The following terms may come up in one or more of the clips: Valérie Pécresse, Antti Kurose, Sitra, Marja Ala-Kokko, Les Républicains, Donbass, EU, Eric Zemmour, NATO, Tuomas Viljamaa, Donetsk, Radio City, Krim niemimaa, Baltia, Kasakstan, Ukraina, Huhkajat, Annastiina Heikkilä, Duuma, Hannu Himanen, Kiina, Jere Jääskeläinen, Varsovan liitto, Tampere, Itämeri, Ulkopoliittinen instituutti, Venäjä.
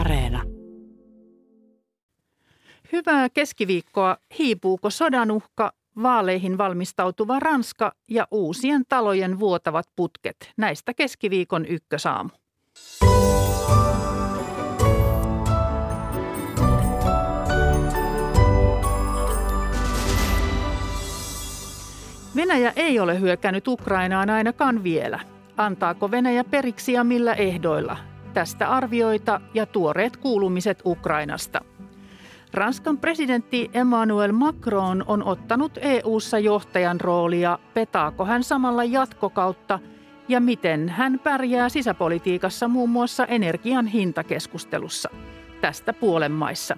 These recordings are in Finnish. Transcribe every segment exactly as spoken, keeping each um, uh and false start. Areena. Hyvää keskiviikkoa. Hiipuuko sodan uhka, vaaleihin valmistautuva Ranska ja uusien talojen vuotavat putket? Näistä keskiviikon ykkösaamu. Venäjä ei ole hyökännyt Ukrainaan ainakaan vielä. Antaako Venäjä periksi ja millä ehdoilla? Tästä arvioita ja tuoreet kuulumiset Ukrainasta. Ranskan presidentti Emmanuel Macron on ottanut E U:ssa johtajan roolia. Petaako hän samalla jatkokautta ja miten hän pärjää sisäpolitiikassa muun muassa energian hintakeskustelussa? Tästä puolen maissa.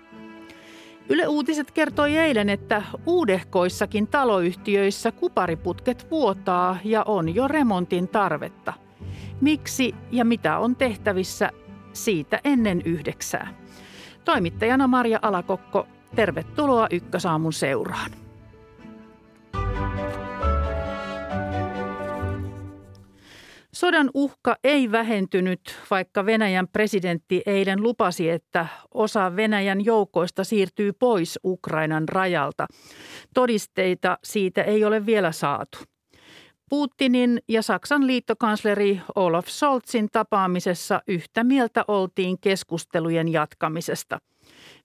Yle Uutiset kertoi eilen, että uudehkoissakin taloyhtiöissä kupariputket vuotaa ja on jo remontin tarvetta. Miksi ja mitä on tehtävissä siitä ennen yhdeksää? Toimittajana Marja Ala-Kokko, tervetuloa Ykkösaamun seuraan. Sodan uhka ei vähentynyt, vaikka Venäjän presidentti eilen lupasi, että osa Venäjän joukoista siirtyy pois Ukrainan rajalta. Todisteita siitä ei ole vielä saatu. Putinin ja Saksan liittokansleri Olaf Scholzin tapaamisessa yhtä mieltä oltiin keskustelujen jatkamisesta.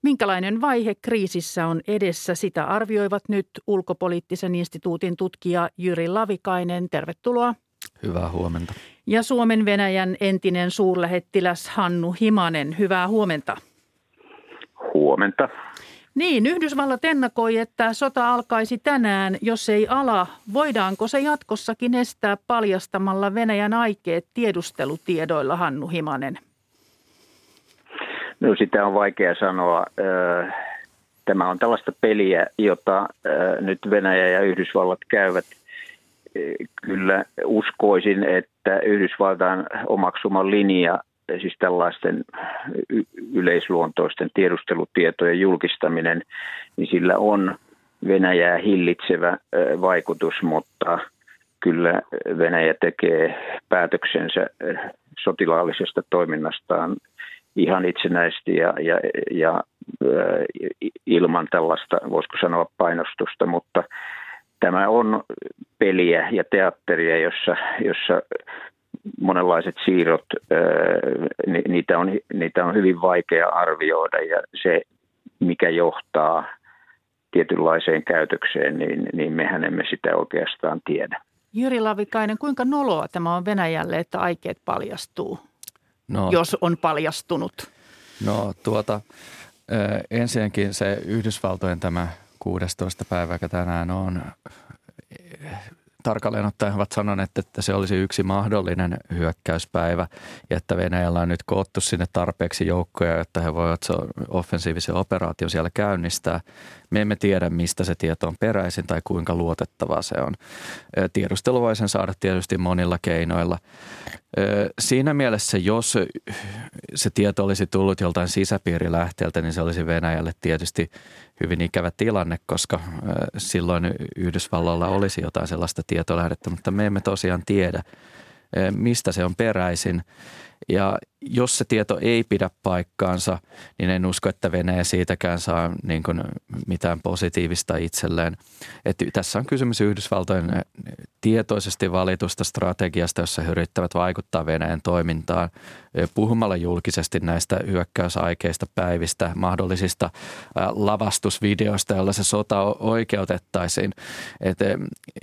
Minkälainen vaihe kriisissä on edessä, sitä arvioivat nyt Ulkopoliittisen instituutin tutkija Jyri Lavikainen. Tervetuloa. Hyvää huomenta. Ja Suomen Venäjän entinen suurlähettiläs Hannu Himanen. Hyvää huomenta. Huomenta. Niin, Yhdysvallat ennakoi, että sota alkaisi tänään, jos ei ala. Voidaanko se jatkossakin estää paljastamalla Venäjän aikeet tiedustelutiedoilla, Hannu Himanen? No, sitä on vaikea sanoa. Tämä on tällaista peliä, jota nyt Venäjä ja Yhdysvallat käyvät. Kyllä uskoisin, että Yhdysvaltain omaksuma linja, siis tällaisten yleisluontoisten tiedustelutietojen julkistaminen, niin sillä on Venäjää hillitsevä vaikutus, mutta kyllä Venäjä tekee päätöksensä sotilaallisesta toiminnastaan ihan itsenäisesti ja, ja, ja ilman tällaista, voisiko sanoa, painostusta, mutta tämä on peliä ja teatteria, jossa, jossa monenlaiset siirrot, niitä on, niitä on hyvin vaikea arvioida, ja se, mikä johtaa tietynlaiseen käytökseen, niin, niin mehän emme sitä oikeastaan tiedä. Jyri Lavikainen, kuinka noloa tämä on Venäjälle, että aikeet paljastuu, no, jos on paljastunut? No tuota, ensinnäkin se Yhdysvaltojen tämä kuudestoista päivä, joka tänään on, tarkalleen ottaen ovat sanoneet, että se olisi yksi mahdollinen hyökkäyspäivä ja että Venäjällä on nyt koottu sinne tarpeeksi joukkoja, jotta he voivat offensiivisen operaation siellä käynnistää. Me emme tiedä, mistä se tieto on peräisin tai kuinka luotettavaa se on. Tiedustelu voi sen saada tietysti monilla keinoilla. Siinä mielessä, jos se tieto olisi tullut joltain sisäpiirilähteeltä, niin se olisi Venäjälle tietysti hyvin ikävä tilanne, koska silloin Yhdysvalloilla olisi jotain sellaista tietolähdettä, mutta me emme tosiaan tiedä, mistä se on peräisin. Ja jos se tieto ei pidä paikkaansa, niin en usko, että Venäjä siitäkään saa niin kuin mitään positiivista itselleen. Että tässä on kysymys Yhdysvaltojen tietoisesti valitusta strategiasta, jossa he yrittävät vaikuttaa Venäjän toimintaan puhumalla julkisesti näistä hyökkäysaikeista päivistä, mahdollisista lavastusvideoista, joilla se sota oikeutettaisiin. Että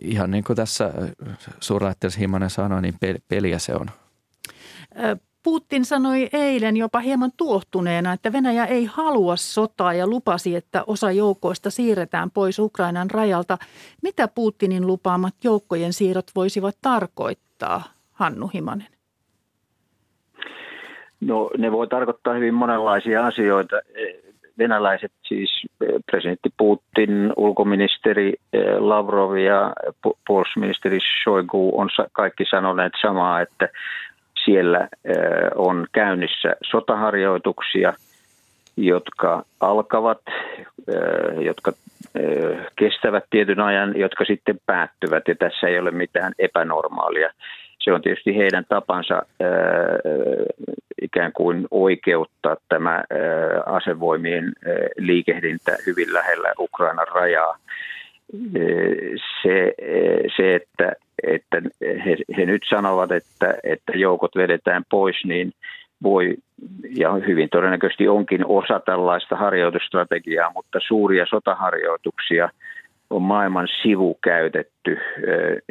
ihan niin kuin tässä suurlähettiläs Himanen sanoi, niin peliä se on. Putin sanoi eilen jopa hieman tuohtuneena, että Venäjä ei halua sotaa ja lupasi, että osa joukoista siirretään pois Ukrainan rajalta. Mitä Putinin lupaamat joukkojen siirrot voisivat tarkoittaa, Hannu Himanen? No, ne voi tarkoittaa hyvin monenlaisia asioita. Venäläiset, siis presidentti Putin, ulkoministeri Lavrov ja puolustusministeri Shoigu on kaikki sanoneet samaa, että siellä on käynnissä sotaharjoituksia, jotka alkavat, jotka kestävät tietyn ajan, jotka sitten päättyvät. Ja tässä ei ole mitään epänormaalia. se on tietysti heidän tapansa äh, ikään kuin oikeuttaa tämä äh, asevoimien äh, liikehdintä hyvin lähellä Ukrainan rajaa. Se, se että, että he, he nyt sanovat, että, että joukot vedetään pois, niin voi, ja hyvin todennäköisesti onkin osa tällaista harjoitusstrategiaa, mutta suuria sotaharjoituksia on maailman sivu käytetty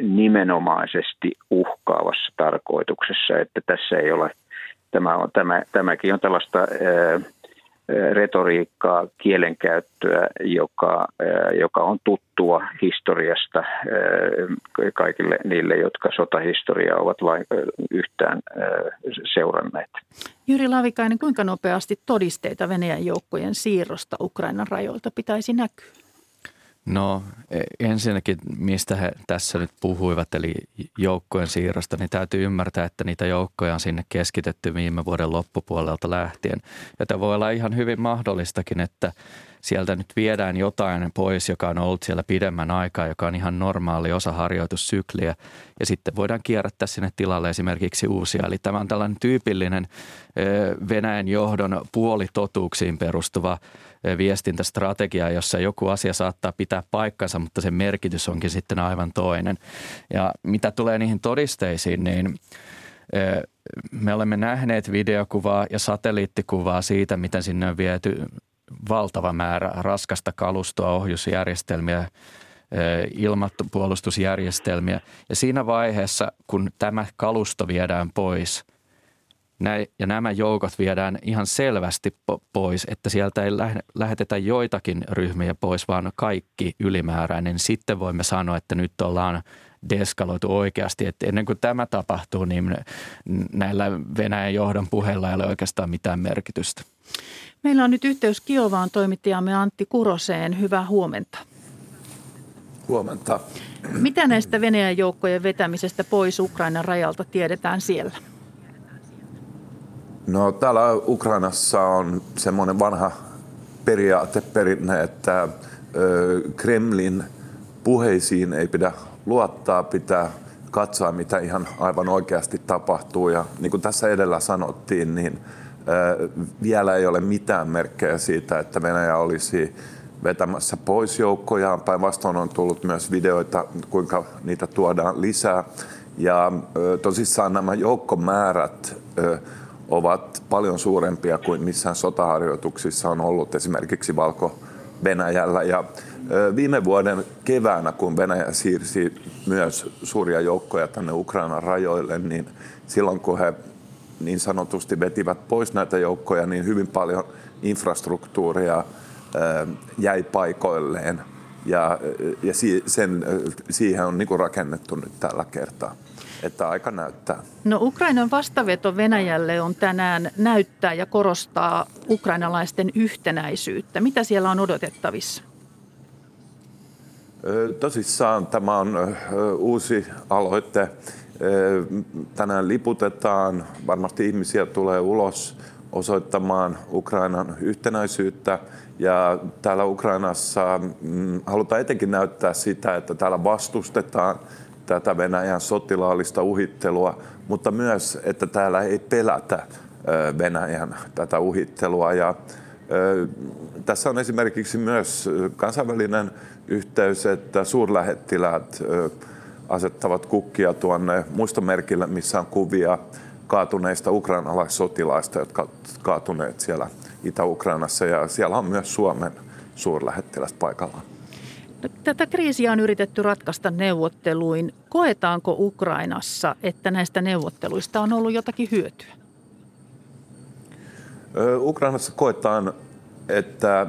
nimenomaisesti uhkaavassa tarkoituksessa, että tässä ei ole, tämä on, tämä, tämäkin on tällaista retoriikkaa, kielenkäyttöä, joka, joka on tuttua historiasta kaikille niille, jotka sotahistoriaa ovat vain yhtään seuranneet. Jyri Lavikainen, kuinka nopeasti todisteita Venäjän joukkojen siirrosta Ukrainan rajoilta pitäisi näkyä? No ensinnäkin, mistä he tässä nyt puhuivat, eli joukkojen siirrosta, niin täytyy ymmärtää, että niitä joukkoja on sinne keskitetty viime vuoden loppupuolelta lähtien. Joten voi olla ihan hyvin mahdollistakin, että sieltä nyt viedään jotain pois, joka on ollut siellä pidemmän aikaa, joka on ihan normaali osa harjoitussykliä. Ja sitten voidaan kierrättää sinne tilalle esimerkiksi uusia. Eli tämä on tällainen tyypillinen Venäjän johdon puolitotuuksiin perustuva viestintästrategia, jossa joku asia saattaa pitää paikkansa, mutta sen merkitys onkin sitten aivan toinen. Ja mitä tulee niihin todisteisiin, niin me olemme nähneet videokuvaa ja satelliittikuvaa siitä, miten sinne on viety valtava määrä raskasta kalustoa, ohjusjärjestelmiä, ilmapuolustusjärjestelmiä. Ja siinä vaiheessa, kun tämä kalusto viedään pois ja nämä joukot viedään ihan selvästi pois, että sieltä ei lähetetä joitakin ryhmiä pois, vaan kaikki ylimääräinen, niin sitten voimme sanoa, että nyt ollaan deskaloitu oikeasti. Että ennen kuin tämä tapahtuu, niin näillä Venäjän johdon puheilla ei ole oikeastaan mitään merkitystä. Meillä on nyt yhteys Kiovaan toimittajamme Antti Kuroseen. Hyvää huomenta. Huomenta. Mitä näistä Venäjän joukkojen vetämisestä pois Ukrainan rajalta tiedetään siellä? No täällä Ukrainassa on semmoinen vanha periaateperinne, että Kremlin puheisiin ei pidä luottaa, pitää katsoa mitä ihan aivan oikeasti tapahtuu. Ja niin kuin tässä edellä sanottiin, niin vielä ei ole mitään merkkejä siitä, että Venäjä olisi vetämässä pois joukkojaan. Päinvastoin on tullut myös videoita, kuinka niitä tuodaan lisää. Ja tosissaan nämä joukkomäärät ovat paljon suurempia kuin missään sotaharjoituksissa on ollut, esimerkiksi Valko-Venäjällä. Ja viime vuoden keväänä, kun Venäjä siirsi myös suuria joukkoja tänne Ukrainan rajoille, niin silloin kun he niin sanotusti vetivät pois näitä joukkoja, niin hyvin paljon infrastruktuuria jäi paikoilleen. Ja, ja sen, siihen on niin kuin rakennettu nyt tällä kertaa, että aika näyttää. No Ukrainan vastaveto Venäjälle on tänään näyttää ja korostaa ukrainalaisten yhtenäisyyttä. Mitä siellä on odotettavissa? Tosissaan tämä on uusi aloite. Tänään liputetaan, varmasti ihmisiä tulee ulos osoittamaan Ukrainan yhtenäisyyttä ja täällä Ukrainassa halutaan etenkin näyttää sitä, että täällä vastustetaan tätä Venäjän sotilaallista uhittelua, mutta myös, että täällä ei pelätä Venäjän tätä uhittelua. Ja tässä on esimerkiksi myös kansainvälinen yhteys, että suurlähettiläät asettavat kukkia tuonne muistomerkille, missä on kuvia kaatuneista ukrainalaissotilaista, jotka ovat kaatuneet siellä Itä-Ukrainassa. Ja siellä on myös Suomen suurlähettiläs paikallaan. Tätä kriisiä on yritetty ratkaista neuvotteluin. Koetaanko Ukrainassa, että näistä neuvotteluista on ollut jotakin hyötyä? Ukrainassa koetaan, että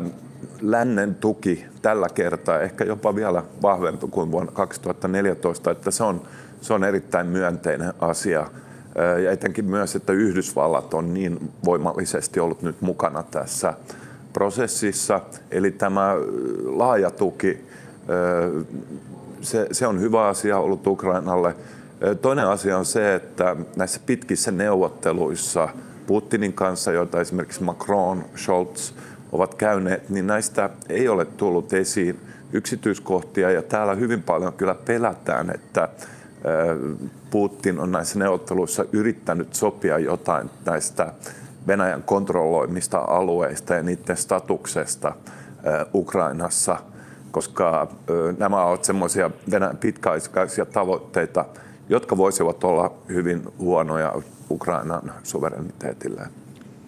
lännen tuki tällä kertaa ehkä jopa vielä vahvempi kuin vuonna kaksituhattaneljätoista, että se on, se on erittäin myönteinen asia. Ja etenkin myös, että Yhdysvallat on niin voimallisesti ollut nyt mukana tässä prosessissa. Eli tämä laaja tuki, se, se on hyvä asia ollut Ukrainalle. Toinen asia on se, että näissä pitkissä neuvotteluissa Putinin kanssa, joita esimerkiksi Macron, Scholz ovat käyneet, niin näistä ei ole tullut esiin yksityiskohtia ja täällä hyvin paljon kyllä pelätään, että Putin on näissä neuvotteluissa yrittänyt sopia jotain näistä Venäjän kontrolloimista alueista ja niiden statuksesta Ukrainassa, koska nämä ovat semmoisia Venäjän pitkäaikaisia tavoitteita, jotka voisivat olla hyvin huonoja Ukrainan suvereniteetille.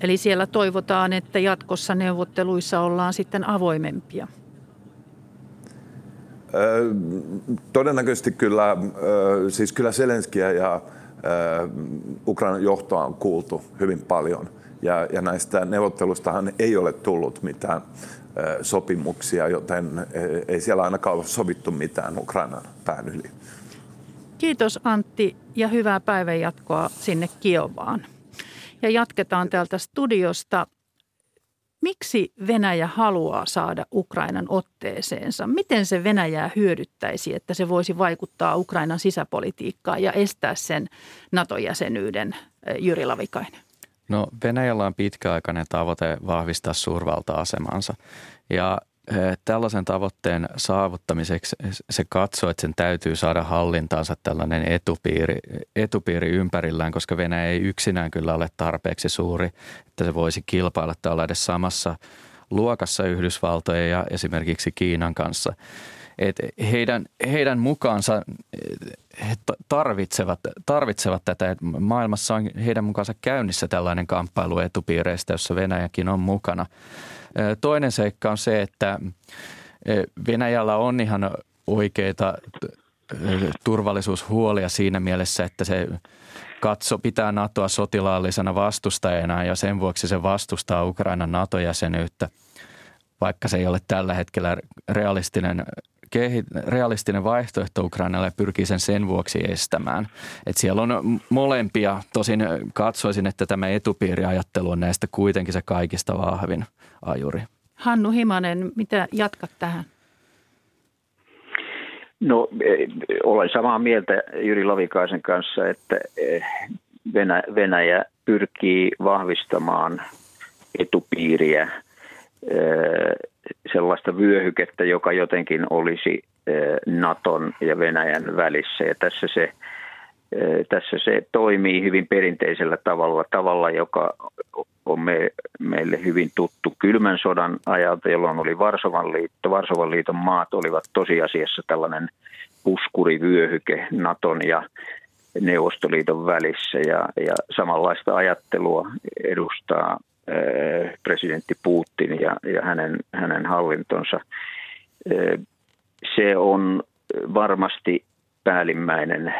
Eli siellä toivotaan, että jatkossa neuvotteluissa ollaan sitten avoimempia. Öö, todennäköisesti kyllä, öö, siis kyllä Zelenskiä ja öö, Ukrainan johtoa on kuultu hyvin paljon. Ja, ja näistä neuvotteluistahan ei ole tullut mitään öö, sopimuksia, joten ei siellä ainakaan ole sovittu mitään Ukrainan pään yli. Kiitos Antti ja hyvää päivänjatkoa sinne Kiovaan. Ja jatketaan täältä studiosta. Miksi Venäjä haluaa saada Ukrainan otteeseensa? Miten se Venäjää hyödyttäisi, että se voisi vaikuttaa Ukrainan sisäpolitiikkaan ja estää sen NATO-jäsenyyden? Jyri Lavikainen. No, Venäjällä on pitkäaikainen tavoite vahvistaa suurvalta-asemansa. Ja tällaisen tavoitteen saavuttamiseksi se katsoo, että sen täytyy saada hallintaansa tällainen etupiiri, etupiiri ympärillään, koska Venäjä ei yksinään kyllä ole tarpeeksi suuri, että se voisi kilpailla tai olla edes samassa luokassa Yhdysvaltojen ja esimerkiksi Kiinan kanssa. Et heidän, heidän mukaansa he tarvitsevat, tarvitsevat tätä. Et maailmassa on heidän mukaansa käynnissä tällainen kamppailu etupiireistä, jossa Venäjäkin on mukana. Toinen seikka on se, että Venäjällä on ihan oikeita turvallisuushuolia siinä mielessä, että se katso pitää NATOa sotilaallisena vastustajana ja sen vuoksi se vastustaa Ukrainan NATO-jäsenyyttä, vaikka se ei ole tällä hetkellä realistinen, realistinen vaihtoehto Ukrainalle ja pyrkii sen sen vuoksi estämään. Et siellä on molempia. Tosin katsoisin, että tämä etupiiriajattelu on näistä kuitenkin se kaikista vahvin ajuri. Hannu Himanen, mitä jatkat tähän? No, olen samaa mieltä Jyri Lavikaisen kanssa, että Venäjä pyrkii vahvistamaan etupiiriä, sellaista vyöhykettä, joka jotenkin olisi Naton ja Venäjän välissä. Ja tässä se, tässä se toimii hyvin perinteisellä tavalla, tavalla joka on me, meille hyvin tuttu kylmän sodan ajalta, jolloin oli Varsovan liitto. Varsovan liiton maat olivat tosiasiassa tällainen puskurivyöhyke Naton ja Neuvostoliiton välissä, ja, ja samanlaista ajattelua edustaa presidentti Putin ja, ja hänen, hänen hallintonsa. Se on varmasti päällimmäinen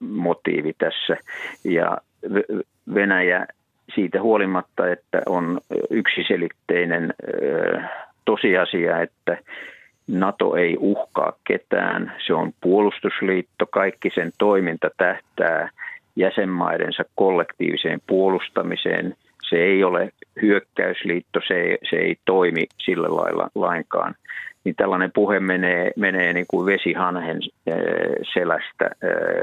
motiivi tässä. Ja Venäjä siitä huolimatta, että on yksiselitteinen tosiasia, että NATO ei uhkaa ketään. Se on puolustusliitto. Kaikki sen toiminta tähtää jäsenmaidensa kollektiiviseen puolustamiseen. Se ei ole hyökkäysliitto, se ei, se ei toimi sillä lailla lainkaan. Niin tällainen puhe menee, menee niin kuin vesihanhen selästä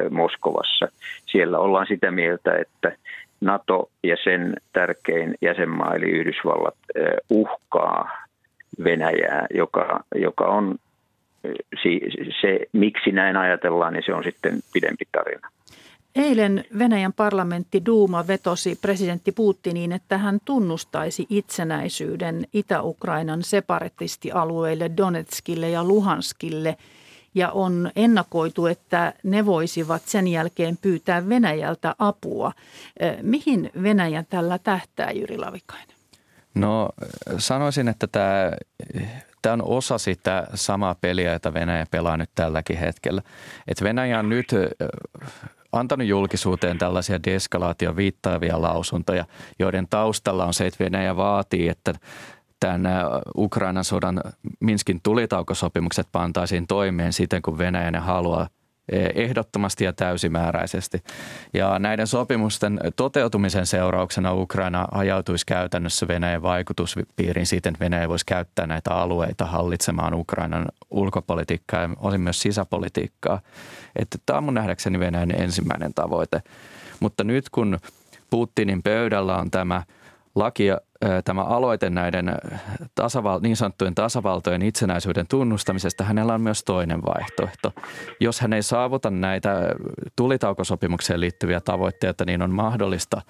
Moskovassa. Siellä ollaan sitä mieltä, että NATO ja sen tärkein jäsenmaa eli Yhdysvallat uhkaa Venäjää, joka, joka on se, miksi näin ajatellaan, niin se on sitten pidempi tarina. Eilen Venäjän parlamentti Duuma vetosi presidentti Putiniin, että hän tunnustaisi itsenäisyyden Itä-Ukrainan separatistialueille Donetskille ja Luhanskille, ja on ennakoitu, että ne voisivat sen jälkeen pyytää Venäjältä apua. Mihin Venäjä tällä tähtää, Jyri Lavikainen? No, sanoisin, että tämä, tämä on osa sitä samaa peliä, jota Venäjä pelaa nyt tälläkin hetkellä. Että Venäjä on nyt antanut julkisuuteen tällaisia deeskalaation viittaavia lausuntoja, joiden taustalla on se, että Venäjä vaatii, että tämän Ukrainan sodan Minskin tulitaukosopimukset pantaisiin toimeen siten, kun Venäjä ne haluaa ehdottomasti ja täysimääräisesti. Ja näiden sopimusten toteutumisen seurauksena Ukraina ajautuisi käytännössä Venäjän vaikutuspiiriin siten, että Venäjä voisi käyttää näitä alueita hallitsemaan Ukrainan ulkopolitiikkaa ja osin myös sisäpolitiikkaa. Että tämä on mun nähdäkseni Venäjän ensimmäinen tavoite. Mutta nyt kun Putinin pöydällä on tämä laki, tämä aloite näiden tasaval- niin sanottujen tasavaltojen itsenäisyyden tunnustamisesta, hänellä on myös toinen vaihtoehto. Jos hän ei saavuta näitä tulitaukosopimukseen liittyviä tavoitteita, niin on mahdollista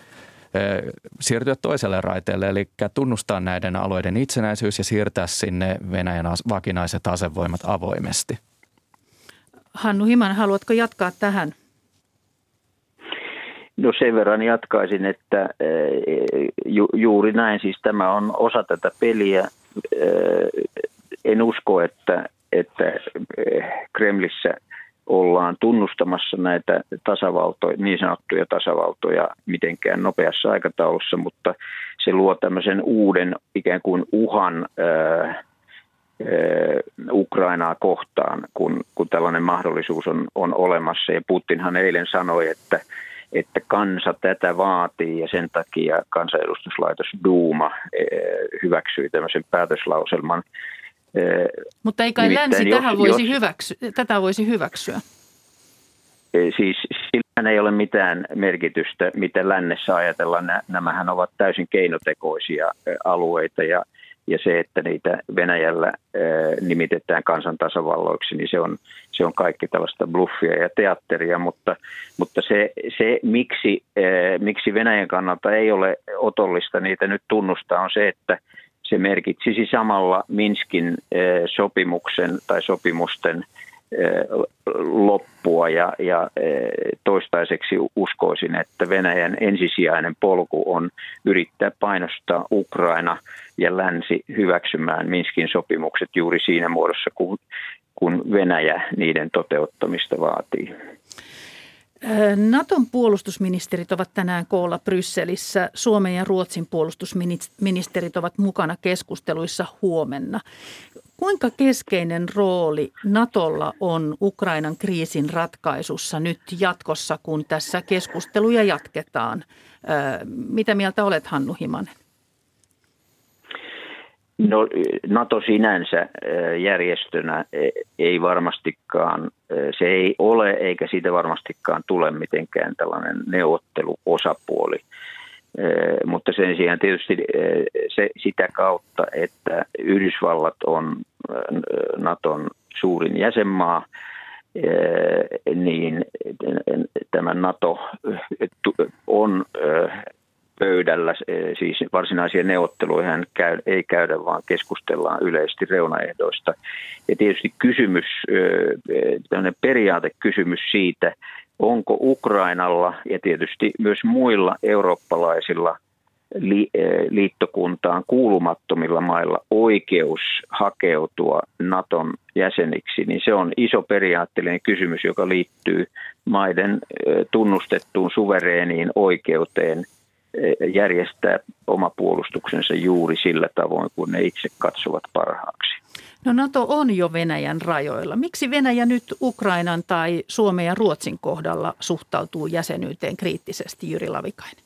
siirtyä toiselle raiteelle, eli tunnustaa näiden alueiden itsenäisyys ja siirtää sinne Venäjän vakinaiset asevoimat avoimesti. Hannu Himanen, haluatko jatkaa tähän? No sen verran jatkaisin, että ju- juuri näin, siis tämä on osa tätä peliä. En usko, että, että Kremlissä ollaan tunnustamassa näitä tasavaltoja, niin sanottuja tasavaltoja mitenkään nopeassa aikataulussa, mutta se luo tämmöisen uuden ikään kuin uhan äh, Ukrainaa kohtaan, kun, kun tällainen mahdollisuus on, on olemassa. Ja Putinhan eilen sanoi, että, että kansa tätä vaatii ja sen takia kansanedustuslaitos Duuma äh, hyväksyi tämmöisen päätöslauselman. Mutta ei kai nimittäin länsi tähän jos, voisi hyväksy, tätä voisi hyväksyä? Siis sillähän ei ole mitään merkitystä, mitä lännessä ajatellaan. Nämähän ovat täysin keinotekoisia alueita ja, ja se, että niitä Venäjällä nimitetään kansantasavalloiksi, niin se on, se on kaikki tällaista bluffia ja teatteria. Mutta, mutta se, se miksi, miksi Venäjän kannalta ei ole otollista niitä nyt tunnustaa, on se, että se merkitsisi samalla Minskin sopimuksen tai sopimusten loppua ja, ja toistaiseksi uskoisin, että Venäjän ensisijainen polku on yrittää painostaa Ukraina ja länsi hyväksymään Minskin sopimukset juuri siinä muodossa, kun, kun Venäjä niiden toteuttamista vaatii. Naton puolustusministerit ovat tänään koolla Brysselissä. Suomen ja Ruotsin puolustusministerit ovat mukana keskusteluissa huomenna. Kuinka keskeinen rooli Natolla on Ukrainan kriisin ratkaisussa nyt jatkossa, kun tässä keskusteluja jatketaan? Mitä mieltä olet, Hannu Himanen? No, NATO sinänsä järjestönä ei varmastikaan, se ei ole eikä siitä varmastikaan tule mitenkään tällainen neuvotteluosapuoli, mutta sen sijaan tietysti se, sitä kautta, että Yhdysvallat on NATOn suurin jäsenmaa, niin tämä NATO on pöydällä, siis varsinaisia neuvotteluja ei käydä, vaan keskustellaan yleisesti reunaehdoista. Ja tietysti kysymys, tämmöinen periaatekysymys siitä, onko Ukrainalla ja tietysti myös muilla eurooppalaisilla liittokuntaan kuulumattomilla mailla oikeus hakeutua Naton jäseniksi, niin se on iso periaatteellinen kysymys, joka liittyy maiden tunnustettuun suvereeniin oikeuteen järjestää oma puolustuksensa juuri sillä tavoin, kun ne itse katsovat parhaaksi. No NATO on jo Venäjän rajoilla. Miksi Venäjä nyt Ukrainan tai Suomen ja Ruotsin kohdalla suhtautuu jäsenyyteen kriittisesti, Jyri Lavikainen?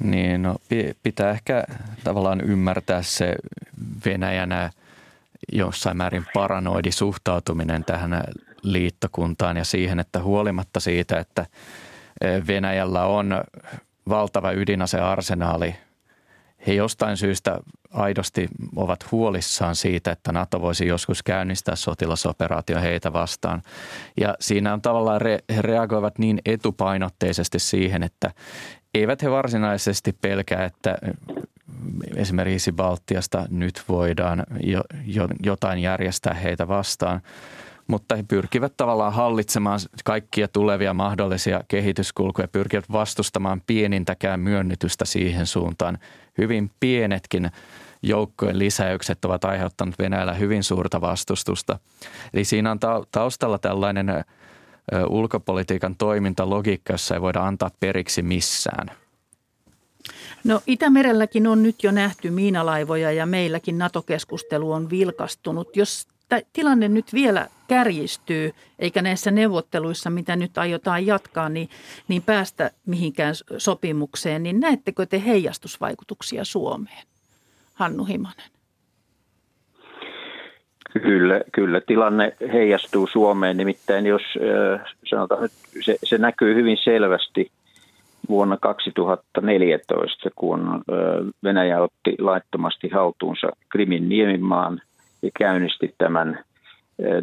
Niin, no, pitää ehkä tavallaan ymmärtää se Venäjänä jossain määrin paranoidi suhtautuminen tähän liittokuntaan ja siihen, että huolimatta siitä, että Venäjällä on valtava ydinasearsenaali. He jostain syystä aidosti ovat huolissaan siitä, että NATO voisi joskus käynnistää sotilasoperaatio heitä vastaan. Ja siinä on tavallaan re- he reagoivat niin etupainotteisesti siihen, että eivät he varsinaisesti pelkää, että esimerkiksi Baltiasta nyt voidaan jo, jo, jotain järjestää heitä vastaan. Mutta he pyrkivät tavallaan hallitsemaan kaikkia tulevia mahdollisia kehityskulkuja, pyrkivät vastustamaan pienintäkään myönnytystä siihen suuntaan. Hyvin pienetkin joukkojen lisäykset ovat aiheuttaneet Venäjällä hyvin suurta vastustusta. Eli siinä on taustalla tällainen ulkopolitiikan toimintalogiikka, jossa ei voida antaa periksi missään. No Itämerelläkin on nyt jo nähty miinalaivoja ja meilläkin NATO-keskustelu on vilkastunut. Jos tilanne nyt vielä kärjistyy, eikä näissä neuvotteluissa, mitä nyt aiotaan jatkaa, niin, niin päästä mihinkään sopimukseen, niin näettekö te heijastusvaikutuksia Suomeen? Hannu Himanen. Kyllä, kyllä tilanne heijastuu Suomeen, nimittäin jos sanotaan, se, se näkyy hyvin selvästi vuonna kaksituhattaneljätoista, kun Venäjä otti laittomasti haltuunsa Krimin niemimaan ja käynnisti tämän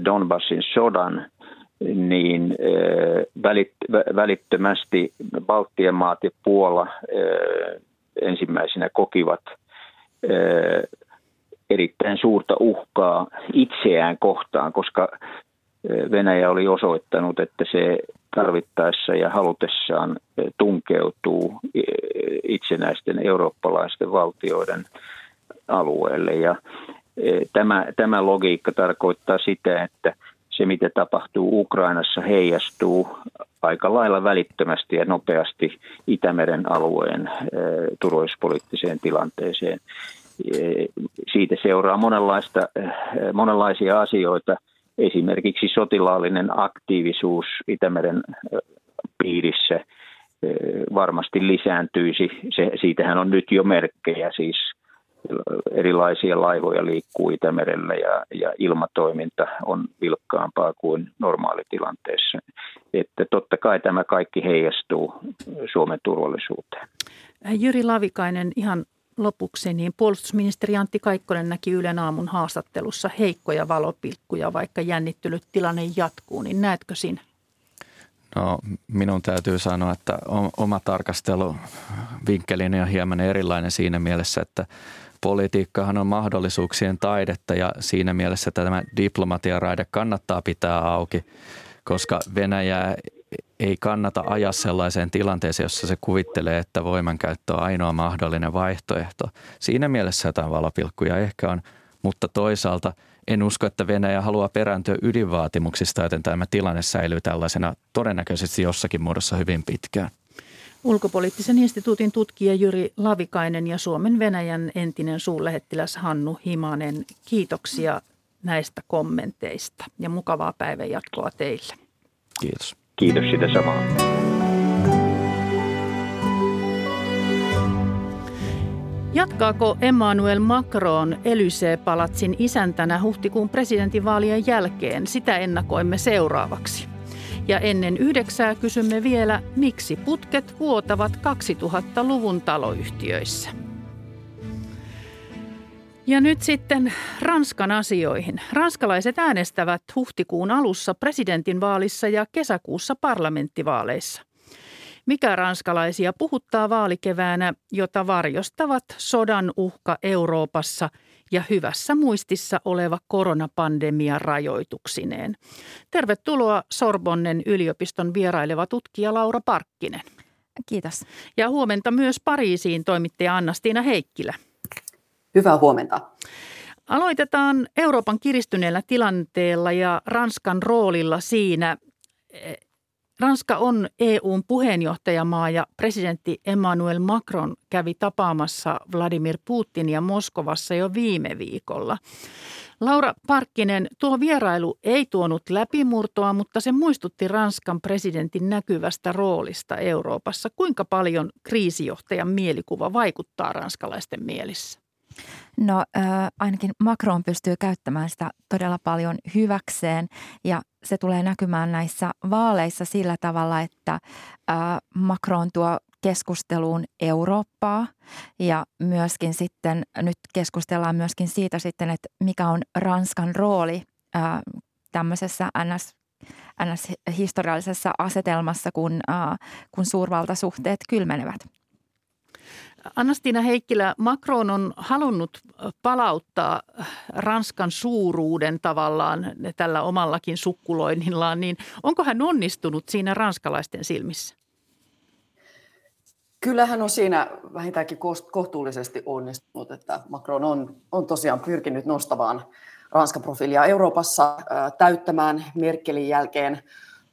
Donbassin sodan, niin välittömästi Baltian maat ja Puola ensimmäisenä kokivat erittäin suurta uhkaa itseään kohtaan, koska Venäjä oli osoittanut, että se tarvittaessa ja halutessaan tunkeutuu itsenäisten eurooppalaisten valtioiden alueelle. Ja tämä, tämä logiikka tarkoittaa sitä, että se mitä tapahtuu Ukrainassa heijastuu aika lailla välittömästi ja nopeasti Itämeren alueen turvallisuuspoliittiseen tilanteeseen. Siitä seuraa monenlaista, monenlaisia asioita. Esimerkiksi sotilaallinen aktiivisuus Itämeren piirissä varmasti lisääntyisi. Se, siitähän on nyt jo merkkejä, siis erilaisia laivoja liikkuu Itämerellä ja, ja ilmatoiminta on vilkkaampaa kuin normaalitilanteessa. Että totta kai tämä kaikki heijastuu Suomen turvallisuuteen. Jyri Lavikainen, ihan lopuksi, niin puolustusministeri Antti Kaikkonen näki Ylen aamun haastattelussa heikkoja valopilkkuja, vaikka jännittynyt tilanne jatkuu, niin näetkö sinä? No, minun täytyy sanoa, että oma tarkastelu vinkkelini on hieman erilainen siinä mielessä, että politiikkahan on mahdollisuuksien taidetta ja siinä mielessä tämä diplomatiaraide kannattaa pitää auki, koska Venäjää ei kannata ajaa sellaiseen tilanteeseen, jossa se kuvittelee, että voimankäyttö on ainoa mahdollinen vaihtoehto. Siinä mielessä jotain valopilkkuja ehkä on, mutta toisaalta en usko, että Venäjä haluaa perääntyä ydinvaatimuksista, joten tämä tilanne säilyy tällaisena todennäköisesti jossakin muodossa hyvin pitkään. Ulkopoliittisen instituutin tutkija Jyri Lavikainen ja Suomen Venäjän entinen suurlähettiläs Hannu Himanen, kiitoksia näistä kommenteista ja mukavaa päivänjatkoa teille. Kiitos. Kiitos sitä samaa. Jatkaako Emmanuel Macron Élysée-palatsin isäntänä huhtikuun presidentinvaalien jälkeen? Sitä ennakoimme seuraavaksi. Ja ennen yhdeksää kysymme vielä, miksi putket vuotavat kaksituhattaluvun taloyhtiöissä. Ja nyt sitten Ranskan asioihin. Ranskalaiset äänestävät huhtikuun alussa presidentinvaalissa ja kesäkuussa parlamenttivaaleissa. Mikä ranskalaisia puhuttaa vaalikeväänä, jota varjostavat sodan uhka Euroopassa ja hyvässä muistissa oleva koronapandemian rajoituksineen? Tervetuloa Sorbonnen yliopiston vieraileva tutkija Laura Parkkinen. Kiitos. Ja huomenta myös Pariisiin toimittaja Annastiina Heikkilä. Hyvää huomenta. Aloitetaan Euroopan kiristyneellä tilanteella ja Ranskan roolilla siinä. Ranska on E U:n puheenjohtajamaa ja presidentti Emmanuel Macron kävi tapaamassa Vladimir Putinia Moskovassa jo viime viikolla. Laura Parkkinen, tuo vierailu ei tuonut läpimurtoa, mutta se muistutti Ranskan presidentin näkyvästä roolista Euroopassa. Kuinka paljon kriisijohtajan mielikuva vaikuttaa ranskalaisten mielissä? No äh, ainakin Macron pystyy käyttämään sitä todella paljon hyväkseen ja se tulee näkymään näissä vaaleissa sillä tavalla, että äh, Macron tuo keskusteluun Eurooppaa ja myöskin sitten nyt keskustellaan myöskin siitä sitten, että mikä on Ranskan rooli äh, tämmöisessä N S N S-historiallisessa asetelmassa, kun, äh, kun suurvaltasuhteet kylmenevät. Annastiina Heikkilä, Macron on halunnut palauttaa Ranskan suuruuden tavallaan tällä omallakin sukkuloinnillaan, niin onko hän onnistunut siinä ranskalaisten silmissä? Kyllähän on siinä vähintäänkin kohtuullisesti onnistunut, että Macron on, on tosiaan pyrkinyt nostamaan Ranskan profiilia Euroopassa, täyttämään Merkelin jälkeen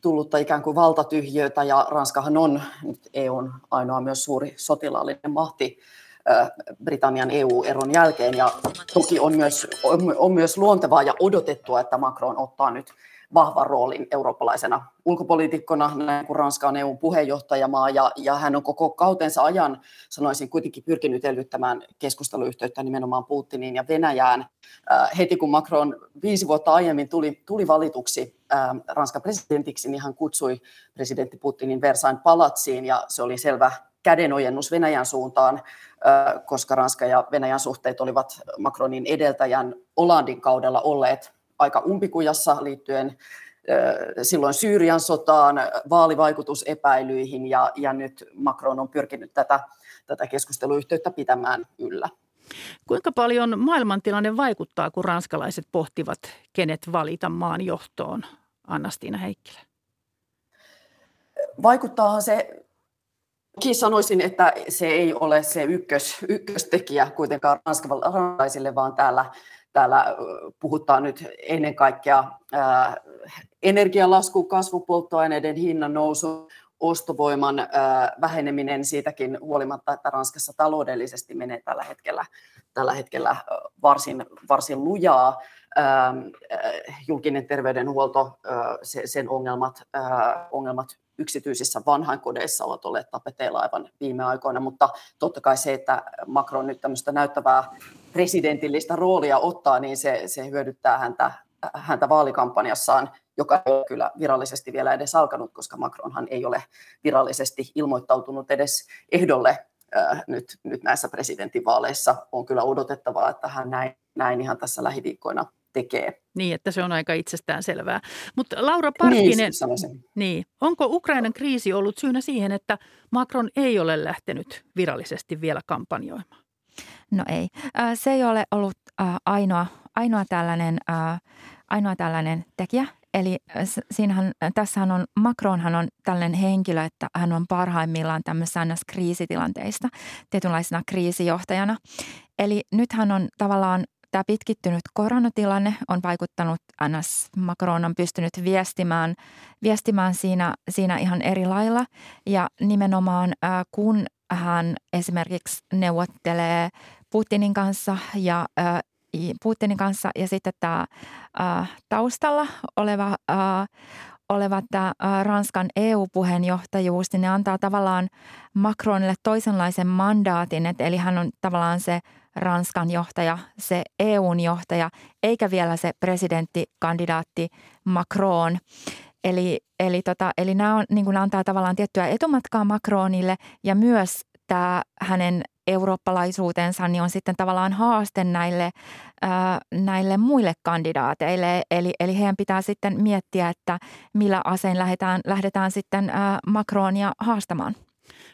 tullutta ikään kuin valtatyhjöitä, ja Ranskahan on nyt E U:n ainoa myös suuri sotilaallinen mahti Britannian E U-eron jälkeen, ja toki on myös, on myös luontevaa ja odotettua, että Macron ottaa nyt vahvan roolin eurooppalaisena ulkopoliitikkona, näin kuin Ranska on E U:n puheenjohtajamaa, ja, ja hän on koko kautensa ajan, sanoisin, kuitenkin pyrkinyt elvyttämään keskusteluyhteyttä nimenomaan Putiniin ja Venäjään. Äh, heti kun Macron viisi vuotta aiemmin tuli, tuli valituksi äh, Ranskan presidentiksi, niin hän kutsui presidentti Putinin Versailles palatsiin, ja se oli selvä kädenojennus Venäjän suuntaan, äh, koska Ranska ja Venäjän suhteet olivat Macronin edeltäjän Hollandin kaudella olleet aika umpikujassa liittyen silloin Syyrian sotaan, vaalivaikutusepäilyihin, ja, ja nyt Macron on pyrkinyt tätä, tätä keskusteluyhteyttä pitämään yllä. Kuinka paljon maailmantilanne vaikuttaa, kun ranskalaiset pohtivat, kenet valita maan johtoon, Annastiina Heikkilä? Vaikuttaahan se. Toki sanoisin, että se ei ole se ykkös, ykköstekijä kuitenkaan ranskalaisille, vaan täällä Täällä puhutaan nyt ennen kaikkea ää, energialaskun kasvu, polttoaineiden hinnan nousu, ostovoiman ää, väheneminen siitäkin huolimatta, että Ranskassa taloudellisesti menee tällä hetkellä, tällä hetkellä varsin, varsin lujaa. Ää, julkinen terveydenhuolto, ää, se, sen ongelmat, ää, ongelmat yksityisissä vanhainkodeissa ovat olleet tapeteilla aivan viime aikoina, mutta totta kai se, että Macron nyt tämmöistä näyttävää presidentillistä roolia ottaa, niin se, se hyödyttää häntä, häntä vaalikampanjassaan, joka ei ole kyllä virallisesti vielä edes alkanut, koska Macronhan ei ole virallisesti ilmoittautunut edes ehdolle äh, nyt, nyt näissä presidentinvaaleissa. On kyllä odotettavaa, että hän näin, näin ihan tässä lähiviikkoina tekee. Niin, että se on aika itsestäänselvää. Mutta Laura Parkkinen, niin, niin, onko Ukrainan kriisi ollut syynä siihen, että Macron ei ole lähtenyt virallisesti vielä kampanjoimaan? No ei. Se ei ole ollut ainoa, ainoa, tällainen, ainoa tällainen tekijä. Eli siinähän, tässähän on, Macronhan on tällainen henkilö, että hän on parhaimmillaan tämmöisessä kriisitilanteista, tietynlaisena kriisijohtajana. Eli nythän on tavallaan tämä pitkittynyt koronatilanne on vaikuttanut, N S Macron on pystynyt viestimään, viestimään siinä, siinä ihan eri lailla. Ja nimenomaan kun hän esimerkiksi neuvottelee Putinin kanssa ja äh, Putinin kanssa ja sitten tämä äh, taustalla oleva, äh, oleva tämä äh, Ranskan E U-puheenjohtajuus, niin ne antaa tavallaan Macronille toisenlaisen mandaatin, että eli hän on tavallaan se Ranskan johtaja, se E U:n johtaja, eikä vielä se presidenttikandidaatti Macron. Eli, eli, tota, eli nämä, on, niin kuin nämä antaa tavallaan tiettyä etumatkaa Macronille, ja myös tämä hänen eurooppalaisuutensa niin on sitten tavallaan haaste näille, ää, näille muille kandidaateille. Eli, eli heidän pitää sitten miettiä, että millä asein lähdetään, lähdetään sitten ää, Macronia haastamaan.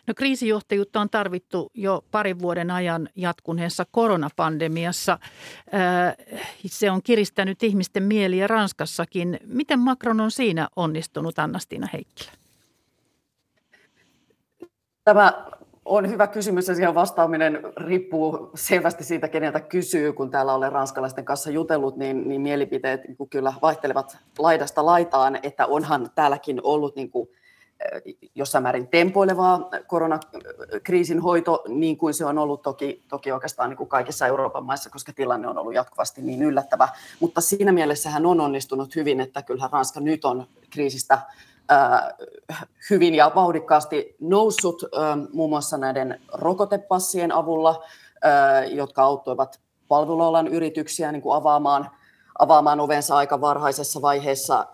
No, kriisijohtajuutta on tarvittu jo parin vuoden ajan jatkuneessa koronapandemiassa. Se on kiristänyt ihmisten mieliä Ranskassakin. Miten Macron on siinä onnistunut, Annastiina Heikkilä? Tämä on hyvä kysymys, ja siihen vastaaminen riippuu selvästi siitä, keneltä kysyy. Kun täällä olen ranskalaisten kanssa jutellut, niin, niin mielipiteet niin kuin kyllä vaihtelevat laidasta laitaan, että onhan täälläkin ollut niin kuin jossain määrin tempoilevaa koronakriisin hoito, niin kuin se on ollut toki, toki oikeastaan niin kuin kaikissa Euroopan maissa, koska tilanne on ollut jatkuvasti niin yllättävä. Mutta siinä mielessä hän on onnistunut hyvin, että kyllähän Ranska nyt on kriisistä äh, hyvin ja vauhdikkaasti noussut äh, muun muassa näiden rokotepassien avulla, äh, jotka auttoivat palvelualan yrityksiä niin kuin avaamaan avaamaan ovensa aika varhaisessa vaiheessa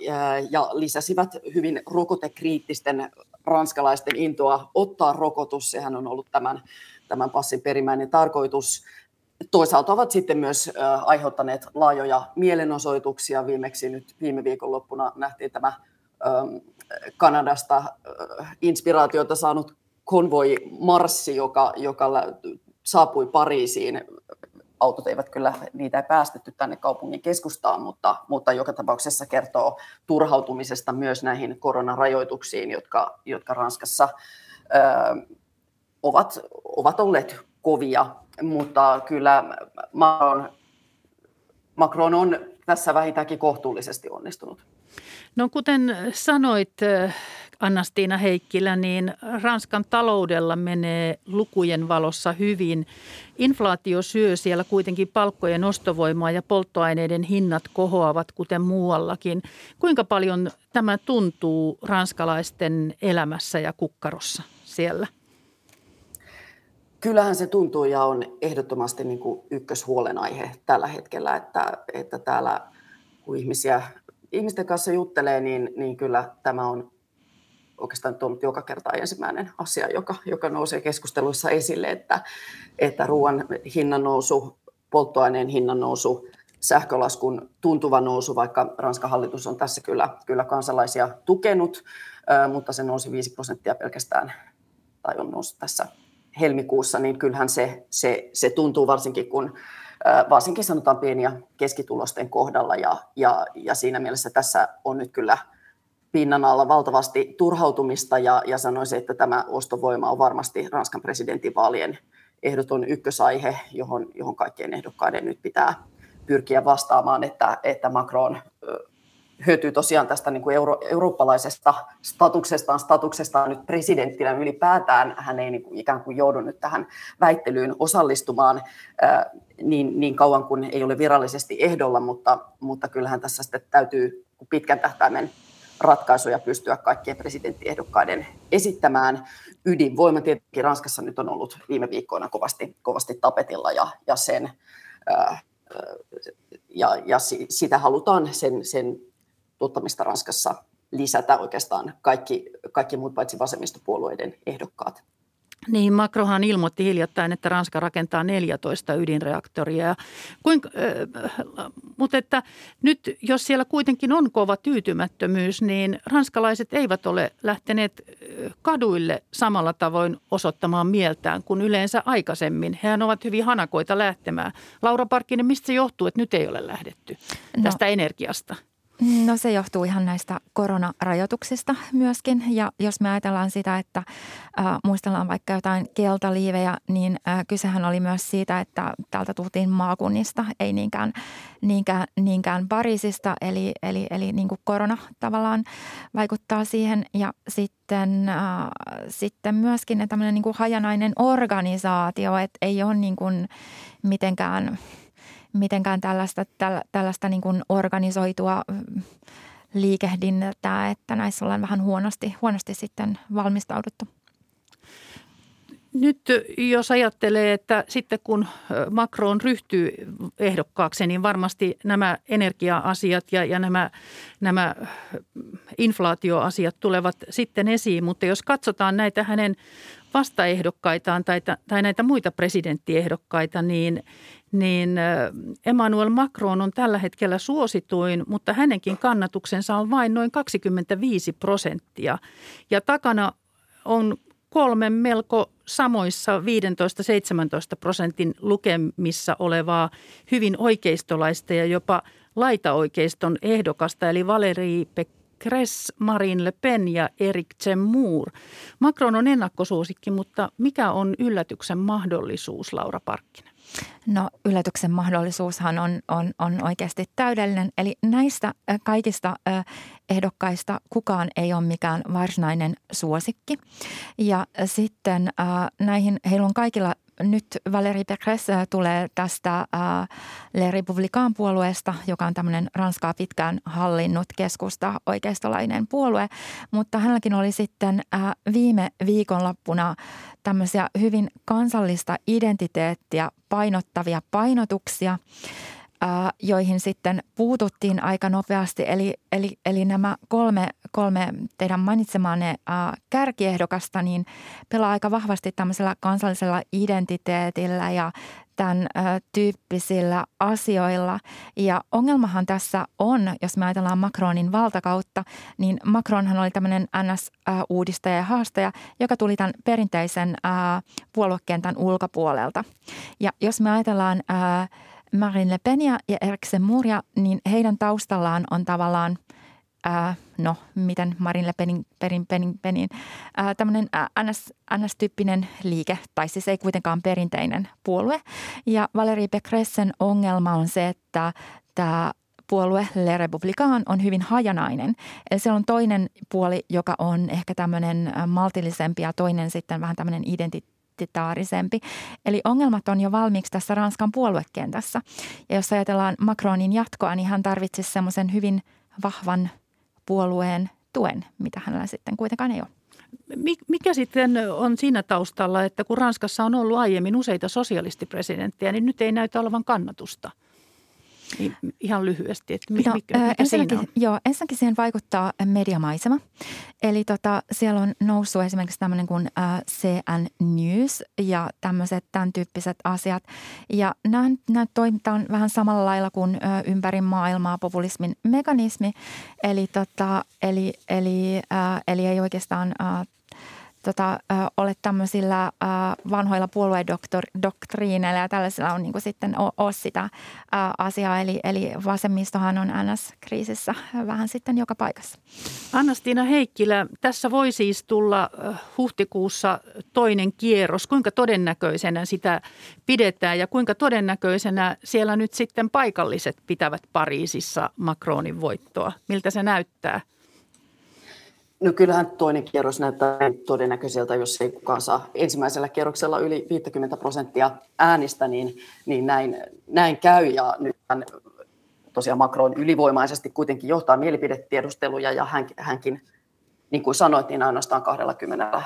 ja lisäsivät hyvin rokotekriittisten ranskalaisten intoa ottaa rokotus. Sehän on ollut tämän, tämän passin perimmäinen tarkoitus. Toisaalta ovat sitten myös aiheuttaneet laajoja mielenosoituksia. Viimeksi nyt viime viikonloppuna nähtiin tämä Kanadasta inspiraatiota saanut konvoimarssi, joka, joka saapui Pariisiin. Autot eivät kyllä, niitä ei päästetty tänne kaupungin keskustaan, mutta, mutta joka tapauksessa kertoo turhautumisesta myös näihin koronarajoituksiin, jotka, jotka Ranskassa ö, ovat, ovat olleet kovia. Mutta kyllä Macron, Macron on tässä vähintäänkin kohtuullisesti onnistunut. No, kuten sanoit, Annastiina Heikkilä, niin Ranskan taloudella menee lukujen valossa hyvin. Inflaatio syö siellä kuitenkin palkkojen ostovoimaa ja polttoaineiden hinnat kohoavat, kuten muuallakin. Kuinka paljon tämä tuntuu ranskalaisten elämässä ja kukkarossa siellä? Kyllähän se tuntuu ja on ehdottomasti niin kuin ykköshuolenaihe tällä hetkellä, että, että täällä kun ihmisiä, ihmisten kanssa juttelee, niin, niin kyllä tämä on oikeastaan joka kerta ensimmäinen asia, joka, joka nousee keskusteluissa esille, että, että ruoan hinnan nousu, polttoaineen hinnan nousu, sähkölaskun tuntuva nousu, vaikka Ranskan hallitus on tässä kyllä, kyllä kansalaisia tukenut, mutta se nousi viisi prosenttia pelkästään tai on noussut tässä helmikuussa, niin kyllähän se, se, se tuntuu varsinkin, kun varsinkin sanotaan pieniä keskitulosten kohdalla ja, ja, ja siinä mielessä tässä on nyt kyllä pinnan alla valtavasti turhautumista ja, ja sanoisin, että tämä ostovoima on varmasti Ranskan presidentinvaalien ehdoton ykkösaihe, johon, johon kaikkien ehdokkaiden nyt pitää pyrkiä vastaamaan, että, että Macron hyötyy tosiaan tästä niin kuin euro, eurooppalaisesta statuksestaan, statuksestaan nyt presidenttinä ylipäätään. Hän ei niin kuin ikään kuin joudu nyt tähän väittelyyn osallistumaan ää, niin, niin kauan kuin ei ole virallisesti ehdolla, mutta, mutta kyllähän tässä sitten täytyy pitkän tähtäimen ratkaisuja pystyä kaikkien presidenttiehdokkaiden esittämään. Ydinvoima tietenkin Ranskassa nyt on ollut viime viikkoina kovasti, kovasti tapetilla ja, ja, sen, ää, ja, ja sitä halutaan sen, sen tuottamista Ranskassa lisätä oikeastaan kaikki, kaikki muut paitsi vasemmistopuolueiden ehdokkaat. Niin, Macronhan ilmoitti hiljattain, että Ranska rakentaa neljätoista ydinreaktoria. Kuinka, äh, mutta että nyt, jos siellä kuitenkin on kova tyytymättömyys, niin ranskalaiset eivät ole lähteneet kaduille samalla tavoin osoittamaan mieltään kuin yleensä aikaisemmin. Hehän ovat hyvin hanakoita lähtemään. Laura Parkkinen, mistä se johtuu, että nyt ei ole lähdetty tästä no. energiasta? No se johtuu ihan näistä koronarajoituksista myöskin ja jos me ajatellaan sitä, että äh, muistellaan vaikka jotain keltaliivejä, niin äh, kysehän oli myös siitä, että täältä tultiin maakunnista, ei niinkään, niinkään, niinkään Pariisista, eli, eli, eli niin kuin korona tavallaan vaikuttaa siihen ja sitten, äh, sitten myöskin tämmöinen niin kuin hajanainen organisaatio, että ei ole niin kuin mitenkään... mitenkään tällaista, tällaista niin kuin organisoitua liikehdintää, että näissä ollaan vähän huonosti, huonosti sitten valmistauduttu. Nyt jos ajattelee, että sitten kun Macron ryhtyy ehdokkaaksi, niin varmasti nämä energia-asiat ja, ja nämä, nämä inflaatioasiat tulevat sitten esiin, mutta jos katsotaan näitä hänen vastaehdokkaitaan tai, tai näitä muita presidenttiehdokkaita, niin, niin Emmanuel Macron on tällä hetkellä suosituin, mutta hänenkin kannatuksensa on vain noin kaksikymmentäviisi prosenttia. Ja takana on kolme melko samoissa viisitoista seitsemäntoista prosentin lukemissa olevaa hyvin oikeistolaista ja jopa laitaoikeiston ehdokasta, eli Valérie Pécresse, Marine Le Pen ja Eric Zemmour. Macron on ennakkosuosikki, mutta mikä on yllätyksen mahdollisuus, Laura Parkkinen? No yllätyksen mahdollisuushan on, on, on oikeasti täydellinen. Eli näistä kaikista ehdokkaista kukaan ei ole mikään varsinainen suosikki. Ja sitten näihin heillä on kaikilla... Nyt Valérie Pécresse tulee tästä Les Républicains puolueesta, joka on tämmöinen Ranskaa pitkään hallinnut keskusta oikeistolainen puolue, mutta hänelläkin oli sitten viime viikonloppuna tämmöisiä hyvin kansallista identiteettiä painottavia painotuksia, joihin sitten puututtiin aika nopeasti. Eli, eli, eli nämä kolme, kolme teidän mainitsemaanne kärkiehdokasta niin pelaa aika vahvasti tämmöisellä kansallisella identiteetillä ja tämän tyyppisillä asioilla. Ja ongelmahan tässä on, jos me ajatellaan Macronin valtakautta, niin Macronhan oli tämmöinen N S-uudistaja ja haastaja, joka tuli tämän perinteisen puoluekentän ulkopuolelta. Ja jos me ajatellaan... Marine Le Penia ja Eric Zemmouria, niin heidän taustallaan on tavallaan, ää, no miten Marine Le Penin, perin, perin, penin, ää, tämmöinen N S-tyyppinen liike, tai siis ei kuitenkaan perinteinen puolue. Ja Valérie Pécressen ongelma on se, että tämä puolue Le Républicain on hyvin hajanainen. Eli siellä on toinen puoli, joka on ehkä tämmöinen maltillisempi ja toinen sitten vähän tämmöinen identitaarisempi. Eli ongelmat on jo valmiiksi tässä Ranskan puoluekentässä. Ja jos ajatellaan Macronin jatkoa, niin hän tarvitsisi semmoisen hyvin vahvan puolueen tuen, mitä hänellä sitten kuitenkaan ei ole. Mikä sitten on siinä taustalla, että kun Ranskassa on ollut aiemmin useita sosialistipresidenttejä, niin nyt ei näytä olevan kannatusta? Niin ihan lyhyesti, että mikä, no, mikä ensinnäkin, siinä on? Joo, ensinnäkin siihen vaikuttaa mediamaisema. Eli tota, siellä on noussut esimerkiksi tämmöinen kuin äh, C N News ja tämmöiset tämän tyyppiset asiat. Ja nämä, nämä toimitaan vähän samalla lailla kuin äh, ympäri maailmaa populismin mekanismi. Eli, tota, eli, eli, äh, eli ei oikeastaan äh, tota, äh, ole tämmöisillä äh, vanhoilla puoluedoktriineilla ja tällaisilla on niin kuin sitten o, o sitä äh, asiaa. Eli, eli vasemmistohan on N S-kriisissä vähän sitten joka paikassa. Annastiina Heikkilä, tässä voi siis tulla huhtikuussa toinen kierros. Kuinka todennäköisenä sitä pidetään ja kuinka todennäköisenä siellä nyt sitten paikalliset pitävät Pariisissa Macronin voittoa? Miltä se näyttää? No kyllähän toinen kierros näyttää todennäköiseltä, jos ei kukaan saa ensimmäisellä kierroksella yli viisikymmentä prosenttia äänistä, niin, niin näin, näin käy. Ja nythän tosiaan Macron ylivoimaisesti kuitenkin johtaa mielipidetiedusteluja ja hän, hänkin, niin kuin sanoit, niin ainoastaan kaksikymmentäviisi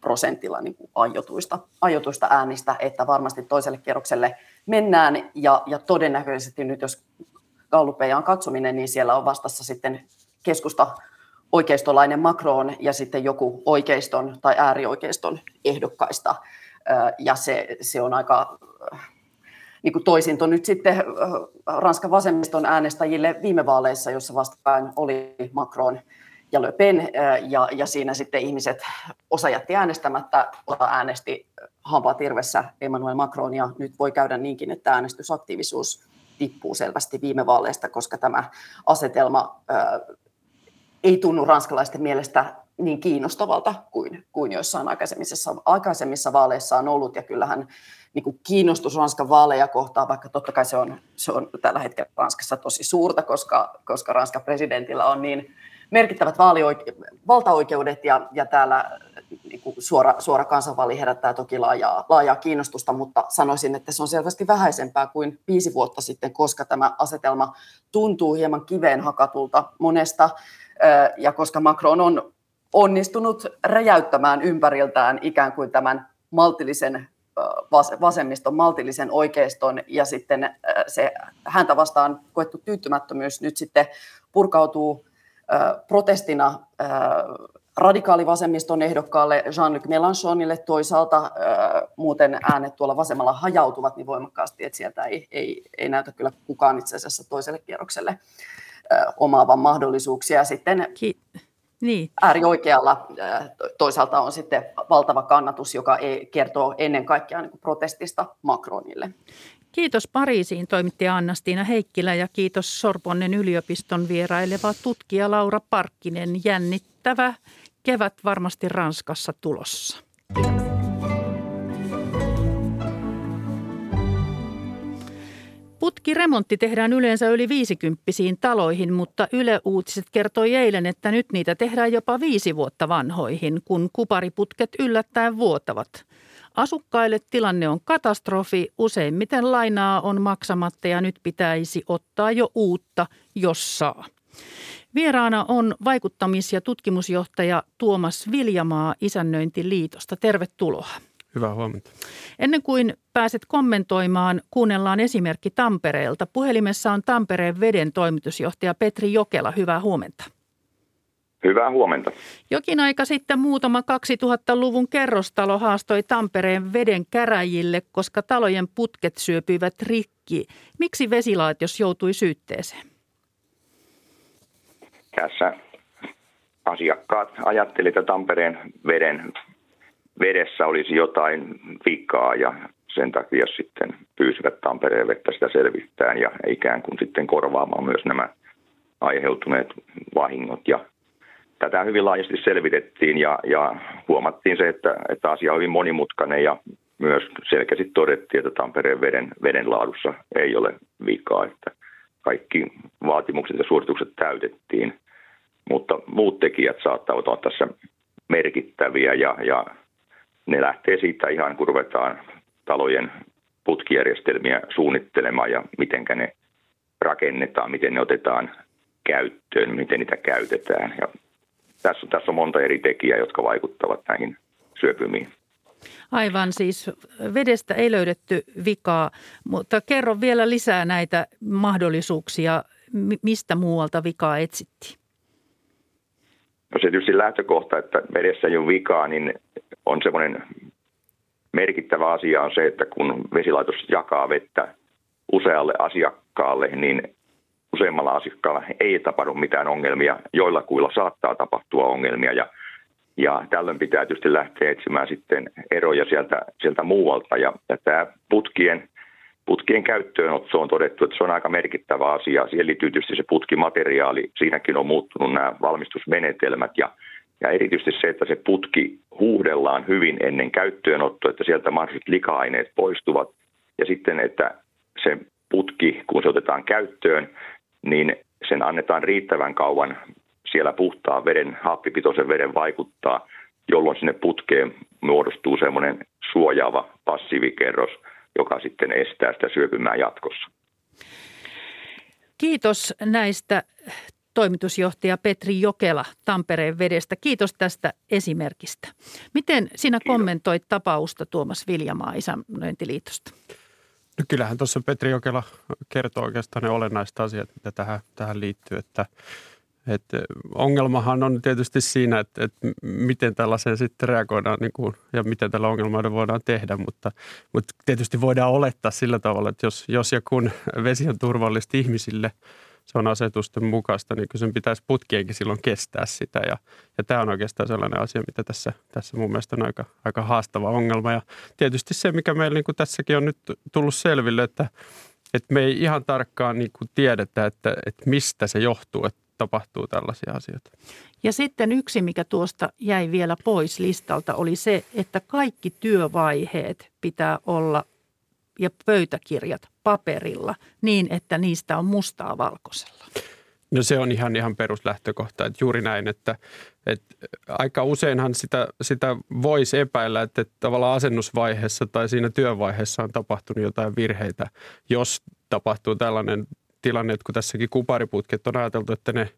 prosentilla niin kuin aiotuista, aiotuista äänistä, että varmasti toiselle kierrokselle mennään. Ja, ja todennäköisesti nyt, jos gallupeja on katsominen, niin siellä on vastassa sitten keskusta oikeistolainen Macron ja sitten joku oikeiston tai äärioikeiston ehdokkaista. Ja se, se on aika niin kuin toisinto nyt sitten Ranskan vasemmiston äänestäjille viime vaaleissa, jossa vastaan oli Macron ja Le Pen. Ja, ja siinä sitten ihmiset, osa jätti äänestämättä, osa äänesti hampaat irvessä Emmanuel Macron. Ja nyt voi käydä niinkin, että äänestysaktiivisuus tippuu selvästi viime vaaleista, koska tämä asetelma ei tunnu ranskalaisten mielestä niin kiinnostavalta kuin, kuin joissain aikaisemmissa, aikaisemmissa vaaleissa on ollut. Ja kyllähän niin kuin kiinnostus Ranskan vaaleja kohtaan, vaikka totta kai se on, se on tällä hetkellä Ranskassa tosi suurta, koska, koska Ranskan presidentillä on niin merkittävät vaalioike- valtaoikeudet ja, ja täällä niin kuin suora, suora kansanvaali herättää toki laajaa, laajaa kiinnostusta, mutta sanoisin, että se on selvästi vähäisempää kuin viisi vuotta sitten, koska tämä asetelma tuntuu hieman kiveen hakatulta monesta. Ja koska Macron on onnistunut räjäyttämään ympäriltään ikään kuin tämän maltillisen vasemmiston, maltillisen oikeiston ja sitten se häntä vastaan koettu tyytymättömyys nyt sitten purkautuu protestina radikaalivasemmiston ehdokkaalle Jean-Luc Mélenchonille toisaalta. Muuten äänet tuolla vasemmalla hajautuvat niin voimakkaasti, että sieltä ei, ei, ei näytä kyllä kukaan itse asiassa toiselle kierrokselle omaavan mahdollisuuksia. Sitten Ki- niin. äärioikealla toisaalta on sitten valtava kannatus, joka ei, kertoo ennen kaikkea niin kuin protestista Macronille. Kiitos Pariisiin toimittaja Annastiina Heikkilä ja kiitos Sorbonnen yliopiston vieraileva tutkija Laura Parkkinen. Jännittävä kevät varmasti Ranskassa tulossa. Kiitos. Putkiremontti tehdään yleensä yli viisikymppisiin taloihin, mutta Yle Uutiset kertoi eilen, että nyt niitä tehdään jopa viisi vuotta vanhoihin, kun kupariputket yllättäen vuotavat. Asukkaille tilanne on katastrofi, useimmiten lainaa on maksamatta ja nyt pitäisi ottaa jo uutta, jos saa. Vieraana on vaikuttamis- ja tutkimusjohtaja Tuomas Viljamaa Isännöintiliitosta. Tervetuloa. Hyvää huomenta. Ennen kuin pääset kommentoimaan, kuunnellaan esimerkki Tampereelta. Puhelimessa on Tampereen veden toimitusjohtaja Petri Jokela. Hyvää huomenta. Hyvää huomenta. Jokin aika sitten muutama kaksituhattaluvun kerrostalo haastoi Tampereen veden käräjille, koska talojen putket syöpyivät rikki. Miksi vesilaitos joutui syytteeseen? Tässä asiakkaat ajattelivat, että Tampereen veden vedessä olisi jotain vikaa ja sen takia sitten pyysivät Tampereen vettä sitä selvittämään ja ikään kuin sitten korvaamaan myös nämä aiheutuneet vahingot. Ja tätä hyvin laajasti selvitettiin ja, ja huomattiin se, että, että asia on hyvin monimutkainen ja myös selkeästi todettiin, että Tampereen veden, veden laadussa ei ole vikaa. Että kaikki vaatimukset ja suoritukset täytettiin, mutta muut tekijät saattavat olla tässä merkittäviä ja, ja ne lähtee siitä ihan, kun ruvetaan talojen putkijärjestelmiä suunnittelemaan ja mitenkä ne rakennetaan, miten ne otetaan käyttöön, miten niitä käytetään. Ja tässä, tässä on monta eri tekijää, jotka vaikuttavat näihin syöpymiin. Aivan, siis vedestä ei löydetty vikaa, mutta kerro vielä lisää näitä mahdollisuuksia, mistä muualta vikaa etsittiin? No se tietysti lähtökohta, että vedessä ei ole vikaa, niin on semmoinen merkittävä asia on se, että kun vesilaitos jakaa vettä usealle asiakkaalle, niin useammalla asiakkaalla ei tapahdu mitään ongelmia, joillakuilla saattaa tapahtua ongelmia ja Ja tällöin pitää tietysti lähteä etsimään sitten eroja sieltä, sieltä muualta. Ja, ja tämä putkien, putkien käyttöönotto on todettu, että se on aika merkittävä asia. Siihen liittyy tietysti se putkimateriaali. Siinäkin on muuttunut nämä valmistusmenetelmät. Ja, ja erityisesti se, että se putki huuhdellaan hyvin ennen käyttöönottoa, että sieltä mahdolliset lika-aineet poistuvat. Ja sitten, että se putki, kun se otetaan käyttöön, niin sen annetaan riittävän kauan siellä puhtaan veden, happipitoisen veden vaikuttaa, jolloin sinne putkeen muodostuu semmoinen suojaava passiivikerros, joka sitten estää sitä syöpymää jatkossa. Kiitos näistä, toimitusjohtaja Petri Jokela Tampereen vedestä. Kiitos tästä esimerkistä. Miten sinä Kiitos. kommentoit tapausta Tuomas Viljamaa Isännöintiliitosta? No kyllähän tuossa Petri Jokela kertoo oikeastaan ne olennaiset asiat, mitä tähän, tähän liittyy, että että ongelmahan on tietysti siinä, että, että miten tällaiseen sitten reagoidaan niin kuin, ja miten tällä ongelmalla voidaan tehdä, mutta, mutta tietysti voidaan olettaa sillä tavalla, että jos, jos ja kun vesi on turvallista ihmisille, se on asetusten mukaista, niin kyllä sen pitäisi putkienkin silloin kestää sitä ja, ja tämä on oikeastaan sellainen asia, mitä tässä, tässä mun mielestä on aika, aika haastava ongelma ja tietysti se, mikä meillä niin kuin tässäkin on nyt tullut selville, että, että me ei ihan tarkkaan niin kuin tiedetä, että, että mistä se johtuu, että tapahtuu tällaisia asioita. Ja sitten yksi, mikä tuosta jäi vielä pois listalta, oli se, että kaikki työvaiheet pitää olla ja pöytäkirjat paperilla niin, että niistä on mustaa valkoisella. No se on ihan, ihan peruslähtökohta, että juuri näin, että, että aika useinhan sitä, sitä voisi epäillä, että, että tavallaan asennusvaiheessa tai siinä työvaiheessa on tapahtunut jotain virheitä, jos tapahtuu tällainen tilanne, että kun tässäkin kupariputket on ajateltu, että ne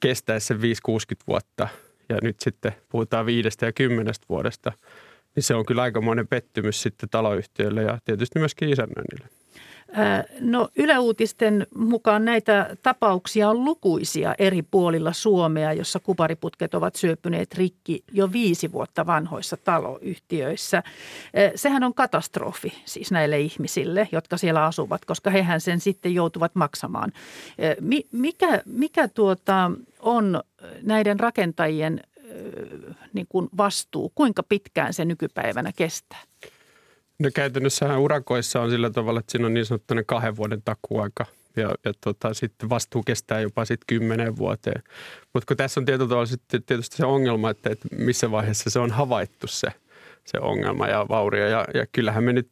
kestäisi sen viidestä kuuteenkymmeneen vuotta ja nyt sitten puhutaan viidestä ja kymmenestä vuodesta, niin se on kyllä aikamoinen pettymys sitten taloyhtiölle ja tietysti myöskin isännöinnille. No Yle Uutisten mukaan näitä tapauksia on lukuisia eri puolilla Suomea, jossa kupariputket ovat syöpyneet rikki jo viisi vuotta vanhoissa taloyhtiöissä. Sehän on katastrofi siis näille ihmisille, jotka siellä asuvat, koska hehän sen sitten joutuvat maksamaan. Mikä, mikä tuota on näiden rakentajien niin kuin vastuu? Kuinka pitkään se nykypäivänä kestää? No käytännössähän urakoissa on sillä tavalla, että siinä on niin sanottuna kahden vuoden takuaika ja, ja tota, sitten vastuu kestää jopa sitten kymmenen vuoteen. Mutta kun tässä on tietyllä tavalla sitten tietysti se ongelma, että, että missä vaiheessa se on havaittu se, se ongelma ja vaurio. Ja, ja kyllähän me nyt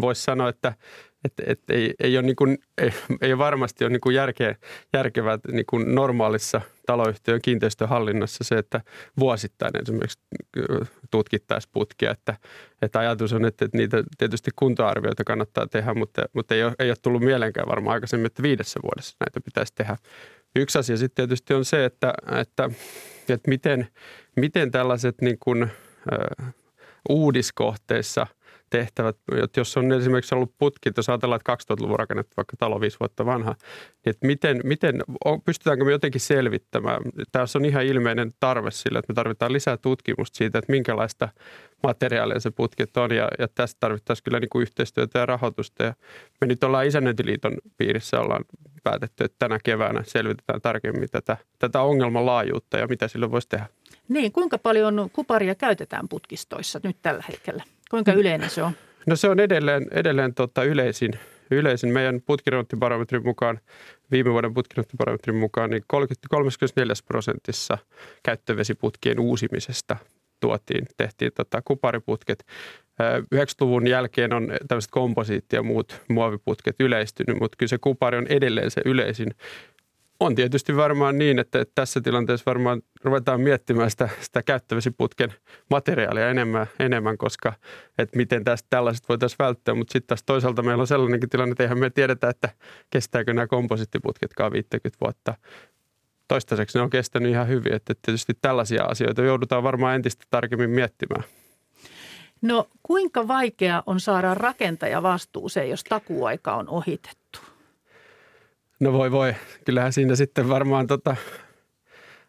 voisi sanoa, että, että, että ei, ei, ole niin kuin, ei, ei varmasti ole niin kuin järkeä, järkevää niin kuin normaalissa taloyhtiön kiinteistöhallinnassa se, että vuosittain esimerkiksi tutkittaisiin putkia, että, että ajatus on, että, että niitä tietysti kuntoarvioita kannattaa tehdä, mutta, mutta ei, ole, ei ole tullut mieleenkään varmaan aikaisemmin, että viidessä vuodessa näitä pitäisi tehdä. Yksi asia sitten tietysti on se, että, että, että miten, miten tällaiset niin kuin, äh, uudiskohteissa tehtävät, jos on esimerkiksi ollut putki, jos ajatellaan, että kaksituhattaluvun rakennettu vaikka talo viisi vuotta vanha, niin että miten, miten, pystytäänkö me jotenkin selvittämään? Tässä on ihan ilmeinen tarve sillä, että me tarvitaan lisää tutkimusta siitä, että minkälaista materiaalia se putket on ja, ja tästä tarvittaisiin kyllä niin kuin yhteistyötä ja rahoitusta. Ja me nyt ollaan Isännöintiliiton piirissä, ollaan päätetty, että tänä keväänä selvitetään tarkemmin tätä, tätä ongelman laajuutta ja mitä sillä voisi tehdä. Niin, kuinka paljon kuparia käytetään putkistoissa nyt tällä hetkellä? Kuinka yleinen se on? No se on edelleen, edelleen tota yleisin, yleisin. Meidän putkiremonttibarometrin mukaan, viime vuoden putkiremonttibarometrin mukaan, niin kolmekymmentäneljä prosentissa käyttövesiputkien uusimisesta tuotiin, tehtiin tota kupariputket. yhdeksänkymmentäluvun jälkeen on tämmöiset komposiitti ja muut muoviputket yleistynyt, mutta kyllä se kupari on edelleen se yleisin. On tietysti varmaan niin, että tässä tilanteessa varmaan ruvetaan miettimään sitä, sitä käyttövesiputken materiaalia enemmän, enemmän koska että miten tästä tällaiset voitaisiin välttää. Mutta sitten taas toisaalta meillä on sellainenkin tilanne, että eihän me tiedetä, että kestääkö nämä komposiittiputketkaan viisikymmentä vuotta. Toistaiseksi ne on kestänyt ihan hyvin, että tietysti tällaisia asioita joudutaan varmaan entistä tarkemmin miettimään. No kuinka vaikea on saada rakentaja vastuuseen, jos takuaika on ohitettu? No voi voi. Kyllähän siinä sitten varmaan tota,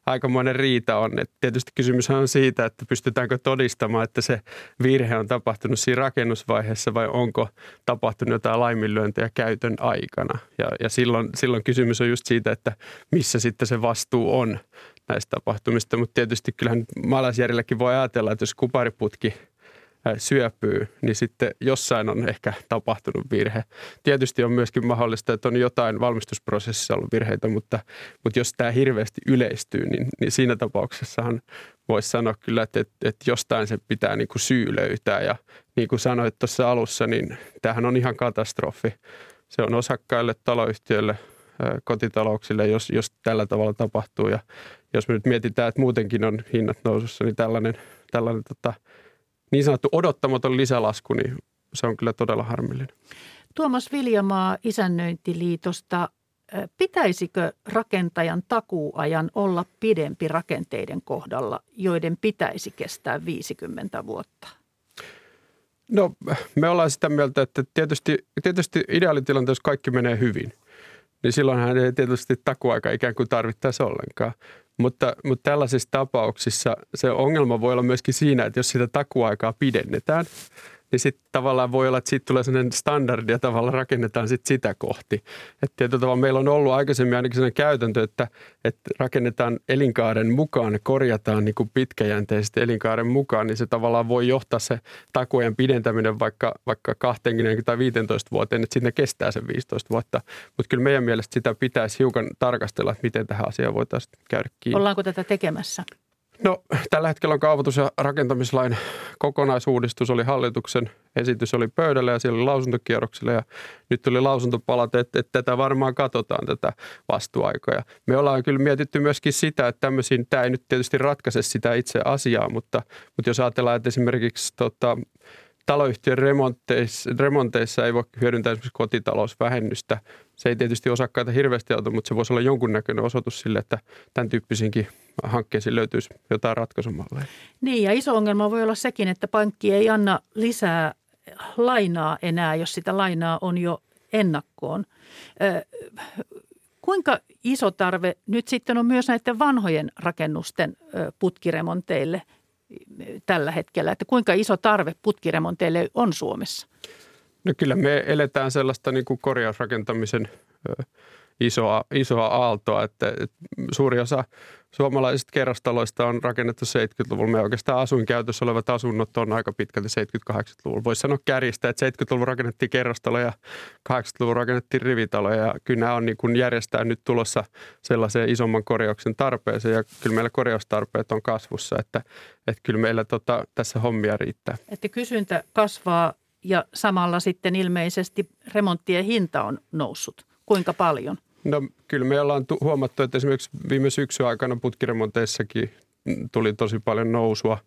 aikamoinen riita on. Et tietysti kysymys on siitä, että pystytäänkö todistamaan, että se virhe on tapahtunut siinä rakennusvaiheessa vai onko tapahtunut jotain laiminlyöntejä käytön aikana. Ja, ja silloin, silloin kysymys on just siitä, että missä sitten se vastuu on näistä tapahtumista. Mutta tietysti kyllähän maalaisjärjelläkin voi ajatella, että jos kupariputki syöpyy, niin sitten jossain on ehkä tapahtunut virhe. Tietysti on myöskin mahdollista, että on jotain valmistusprosessissa ollut virheitä, mutta, mutta jos tämä hirveästi yleistyy, niin, niin siinä tapauksessahan voisi sanoa kyllä, että, että, että jostain se pitää niin kuin syy löytää. Ja niin kuin sanoit tuossa alussa, niin tämähän on ihan katastrofi. Se on osakkaille, taloyhtiöille, kotitalouksille, jos, jos tällä tavalla tapahtuu. Ja jos me nyt mietitään, että muutenkin on hinnat nousussa, niin tällainen... tällainen tota, niin sanottu odottamaton lisälasku, niin se on kyllä todella harmillinen. Tuomas Viljamaa Isännöintiliitosta. Pitäisikö rakentajan takuuajan olla pidempi rakenteiden kohdalla, joiden pitäisi kestää viisikymmentä vuotta? No me ollaan sitä mieltä, että tietysti, tietysti ideaalitilanteessa kaikki menee hyvin. Niin silloinhan ei tietysti takuaika ikään kuin tarvittaisi ollenkaan. Mutta, mutta tällaisissa tapauksissa se ongelma voi olla myöskin siinä, että jos sitä takuaikaa pidennetään, niin sitten tavallaan voi olla, että siitä tulee sellainen standardi ja tavallaan rakennetaan sit sitä kohti. Että tietyllä tavalla meillä on ollut aikaisemmin ainakin sellainen käytäntö, että, että rakennetaan elinkaaren mukaan, korjataan niin kuin pitkäjänteisesti elinkaaren mukaan, niin se tavallaan voi johtaa se takuajan pidentäminen vaikka, vaikka kaksikymmentä tai viisitoista vuoteen, että siinä kestää sen viisitoista vuotta. Mutta kyllä meidän mielestä sitä pitäisi hiukan tarkastella, että miten tähän asiaan voitaisiin käydä kiinni. Ollaanko tätä tekemässä? No tällä hetkellä on kaavoitus- ja rakentamislain kokonaisuudistus, oli hallituksen esitys, oli pöydällä ja siellä oli lausuntokierroksella ja nyt tuli lausuntopalaute, että, että tätä varmaan katsotaan tätä vastuuaikaa. Me ollaan kyllä mietitty myöskin sitä, että tämmöisiin, tämä ei nyt tietysti ratkaise sitä itse asiaa, mutta, mutta jos ajatellaan, että esimerkiksi tota, taloyhtiön remonteissa, remonteissa ei voi hyödyntää esimerkiksi kotitalousvähennystä. Se ei tietysti osakkaita hirveästi auta, mutta se voisi olla jonkunnäköinen osoitus sille, että tämän tyyppisiinkin hankkeisiin löytyisi jotain ratkaisumalleja. Niin ja iso ongelma voi olla sekin, että pankki ei anna lisää lainaa enää, jos sitä lainaa on jo ennakkoon. Ö, kuinka iso tarve nyt sitten on myös näiden vanhojen rakennusten putkiremonteille tällä hetkellä? Että kuinka iso tarve putkiremonteille on Suomessa? No kyllä me eletään sellaista niin kuin korjausrakentamisen isoa, isoa aaltoa, että suuri osa suomalaisista kerrostaloista on rakennettu seitsemänkymmentäluvulla. Me oikeastaan asuinkäytössä olevat asunnot on aika pitkälti seitsemänkymmentä-kahdeksankymmentäluvulla. Voisi sanoa kärjistä, että seitsemänkymmentäluvun rakennettiin kerrostaloja, kahdeksankymmentäluvun rakennettiin rivitaloja ja kyllä nämä on niin kuin järjestää nyt tulossa sellaiseen isomman korjauksen tarpeeseen ja kyllä meillä korjaustarpeet on kasvussa, että, että kyllä meillä tota, tässä hommia riittää. Että kysyntä kasvaa. Ja samalla sitten ilmeisesti remonttien hinta on noussut. Kuinka paljon? No kyllä me ollaan tu- huomattu, että esimerkiksi viime syksyn aikana putkiremonteissakin tuli tosi paljon nousua,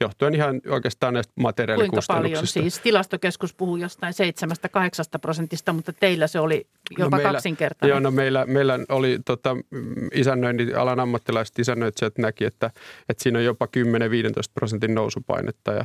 johtuen ihan oikeastaan näistä materiaalikustannuksista. Kuinka paljon siis? Tilastokeskus puhuu jostain seitsemästä kahdeksasta prosentista, mutta teillä se oli jopa no meillä, kaksinkertainen. Joo, no meillä, meillä oli tota, isännöinnin alan ammattilaiset isännöitsijät näki, että, että siinä on jopa kymmenen viisitoista prosentin nousupainetta ja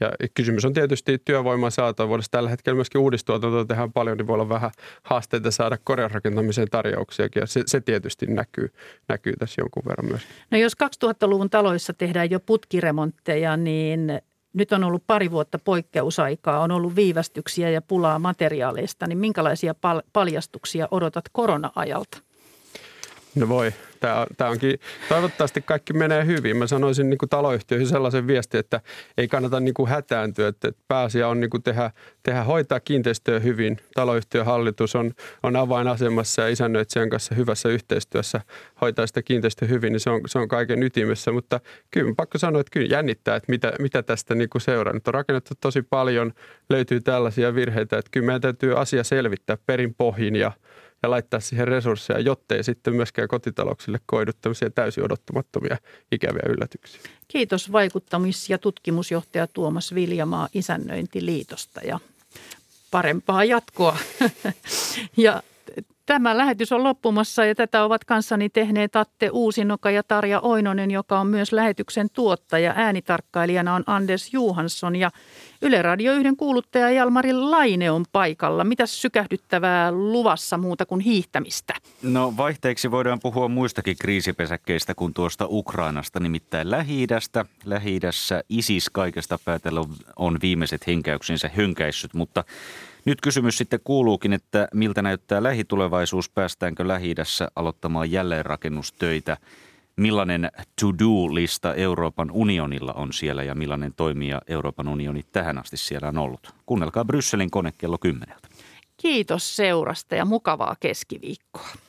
Ja kysymys on tietysti työvoiman saatavuudessa. Tällä hetkellä myöskin uudistuotantoa tehdään paljon, niin voi olla vähän haasteita saada korjausrakentamiseen tarjouksiakin. Ja se, se tietysti näkyy, näkyy tässä jonkun verran myös. No jos kaksituhattaluvun taloissa tehdään jo putkiremontteja, niin nyt on ollut pari vuotta poikkeusaikaa. On ollut viivästyksiä ja pulaa materiaaleista. Niin minkälaisia pal- paljastuksia odotat korona-ajalta? No voi. Tämä, tämä onkin, toivottavasti kaikki menee hyvin. Mä sanoisin niin kuin taloyhtiöihin sellaisen viestin, että ei kannata niin kuin hätääntyä. Että pääasia on niin kuin tehdä, tehdä, hoitaa kiinteistöä hyvin. Taloyhtiön hallitus on, on avainasemassa ja isännöitsijän kanssa hyvässä yhteistyössä hoitaa sitä kiinteistöä hyvin, niin se on, se on kaiken ytimessä. Mutta kyllä pakko sanoa, että kyllä jännittää, että mitä, mitä tästä niin kuin seuraa. Nyt on rakennettu tosi paljon, löytyy tällaisia virheitä, että kyllä meidän täytyy asia selvittää perin pohjin ja ja laittaa siihen resursseja, jottei sitten myöskään kotitalouksille koidu tämmöisiä täysin odottamattomia ikäviä yllätyksiä. Kiitos vaikuttamis- ja tutkimusjohtaja Tuomas Viljamaa Isännöintiliitosta ja parempaa jatkoa. Ja tämä lähetys on loppumassa ja tätä ovat kanssani tehneet Atte Uusinoka ja Tarja Oinonen, joka on myös lähetyksen tuottaja. Äänitarkkailijana on Anders Johansson ja Yle Radio yhden kuuluttaja Jalmari Laine on paikalla. Mitäs sykähdyttävää luvassa muuta kuin hiihtämistä? No vaihteeksi voidaan puhua muistakin kriisipesäkkeistä kuin tuosta Ukrainasta, nimittäin Lähi-idästä. Lähi-idässä ISIS kaikesta päätellä on viimeiset henkäyksensä hönkäissyt, mutta nyt kysymys sitten kuuluukin, että miltä näyttää lähitulevaisuus, päästäänkö Lähi-idässä aloittamaan jälleenrakennustöitä? Millainen to-do-lista Euroopan unionilla on siellä ja millainen toimija Euroopan unioni tähän asti siellä on ollut? Kuunnelkaa Brysselin kone kello kymmeneltä. Kiitos seurasta ja mukavaa keskiviikkoa.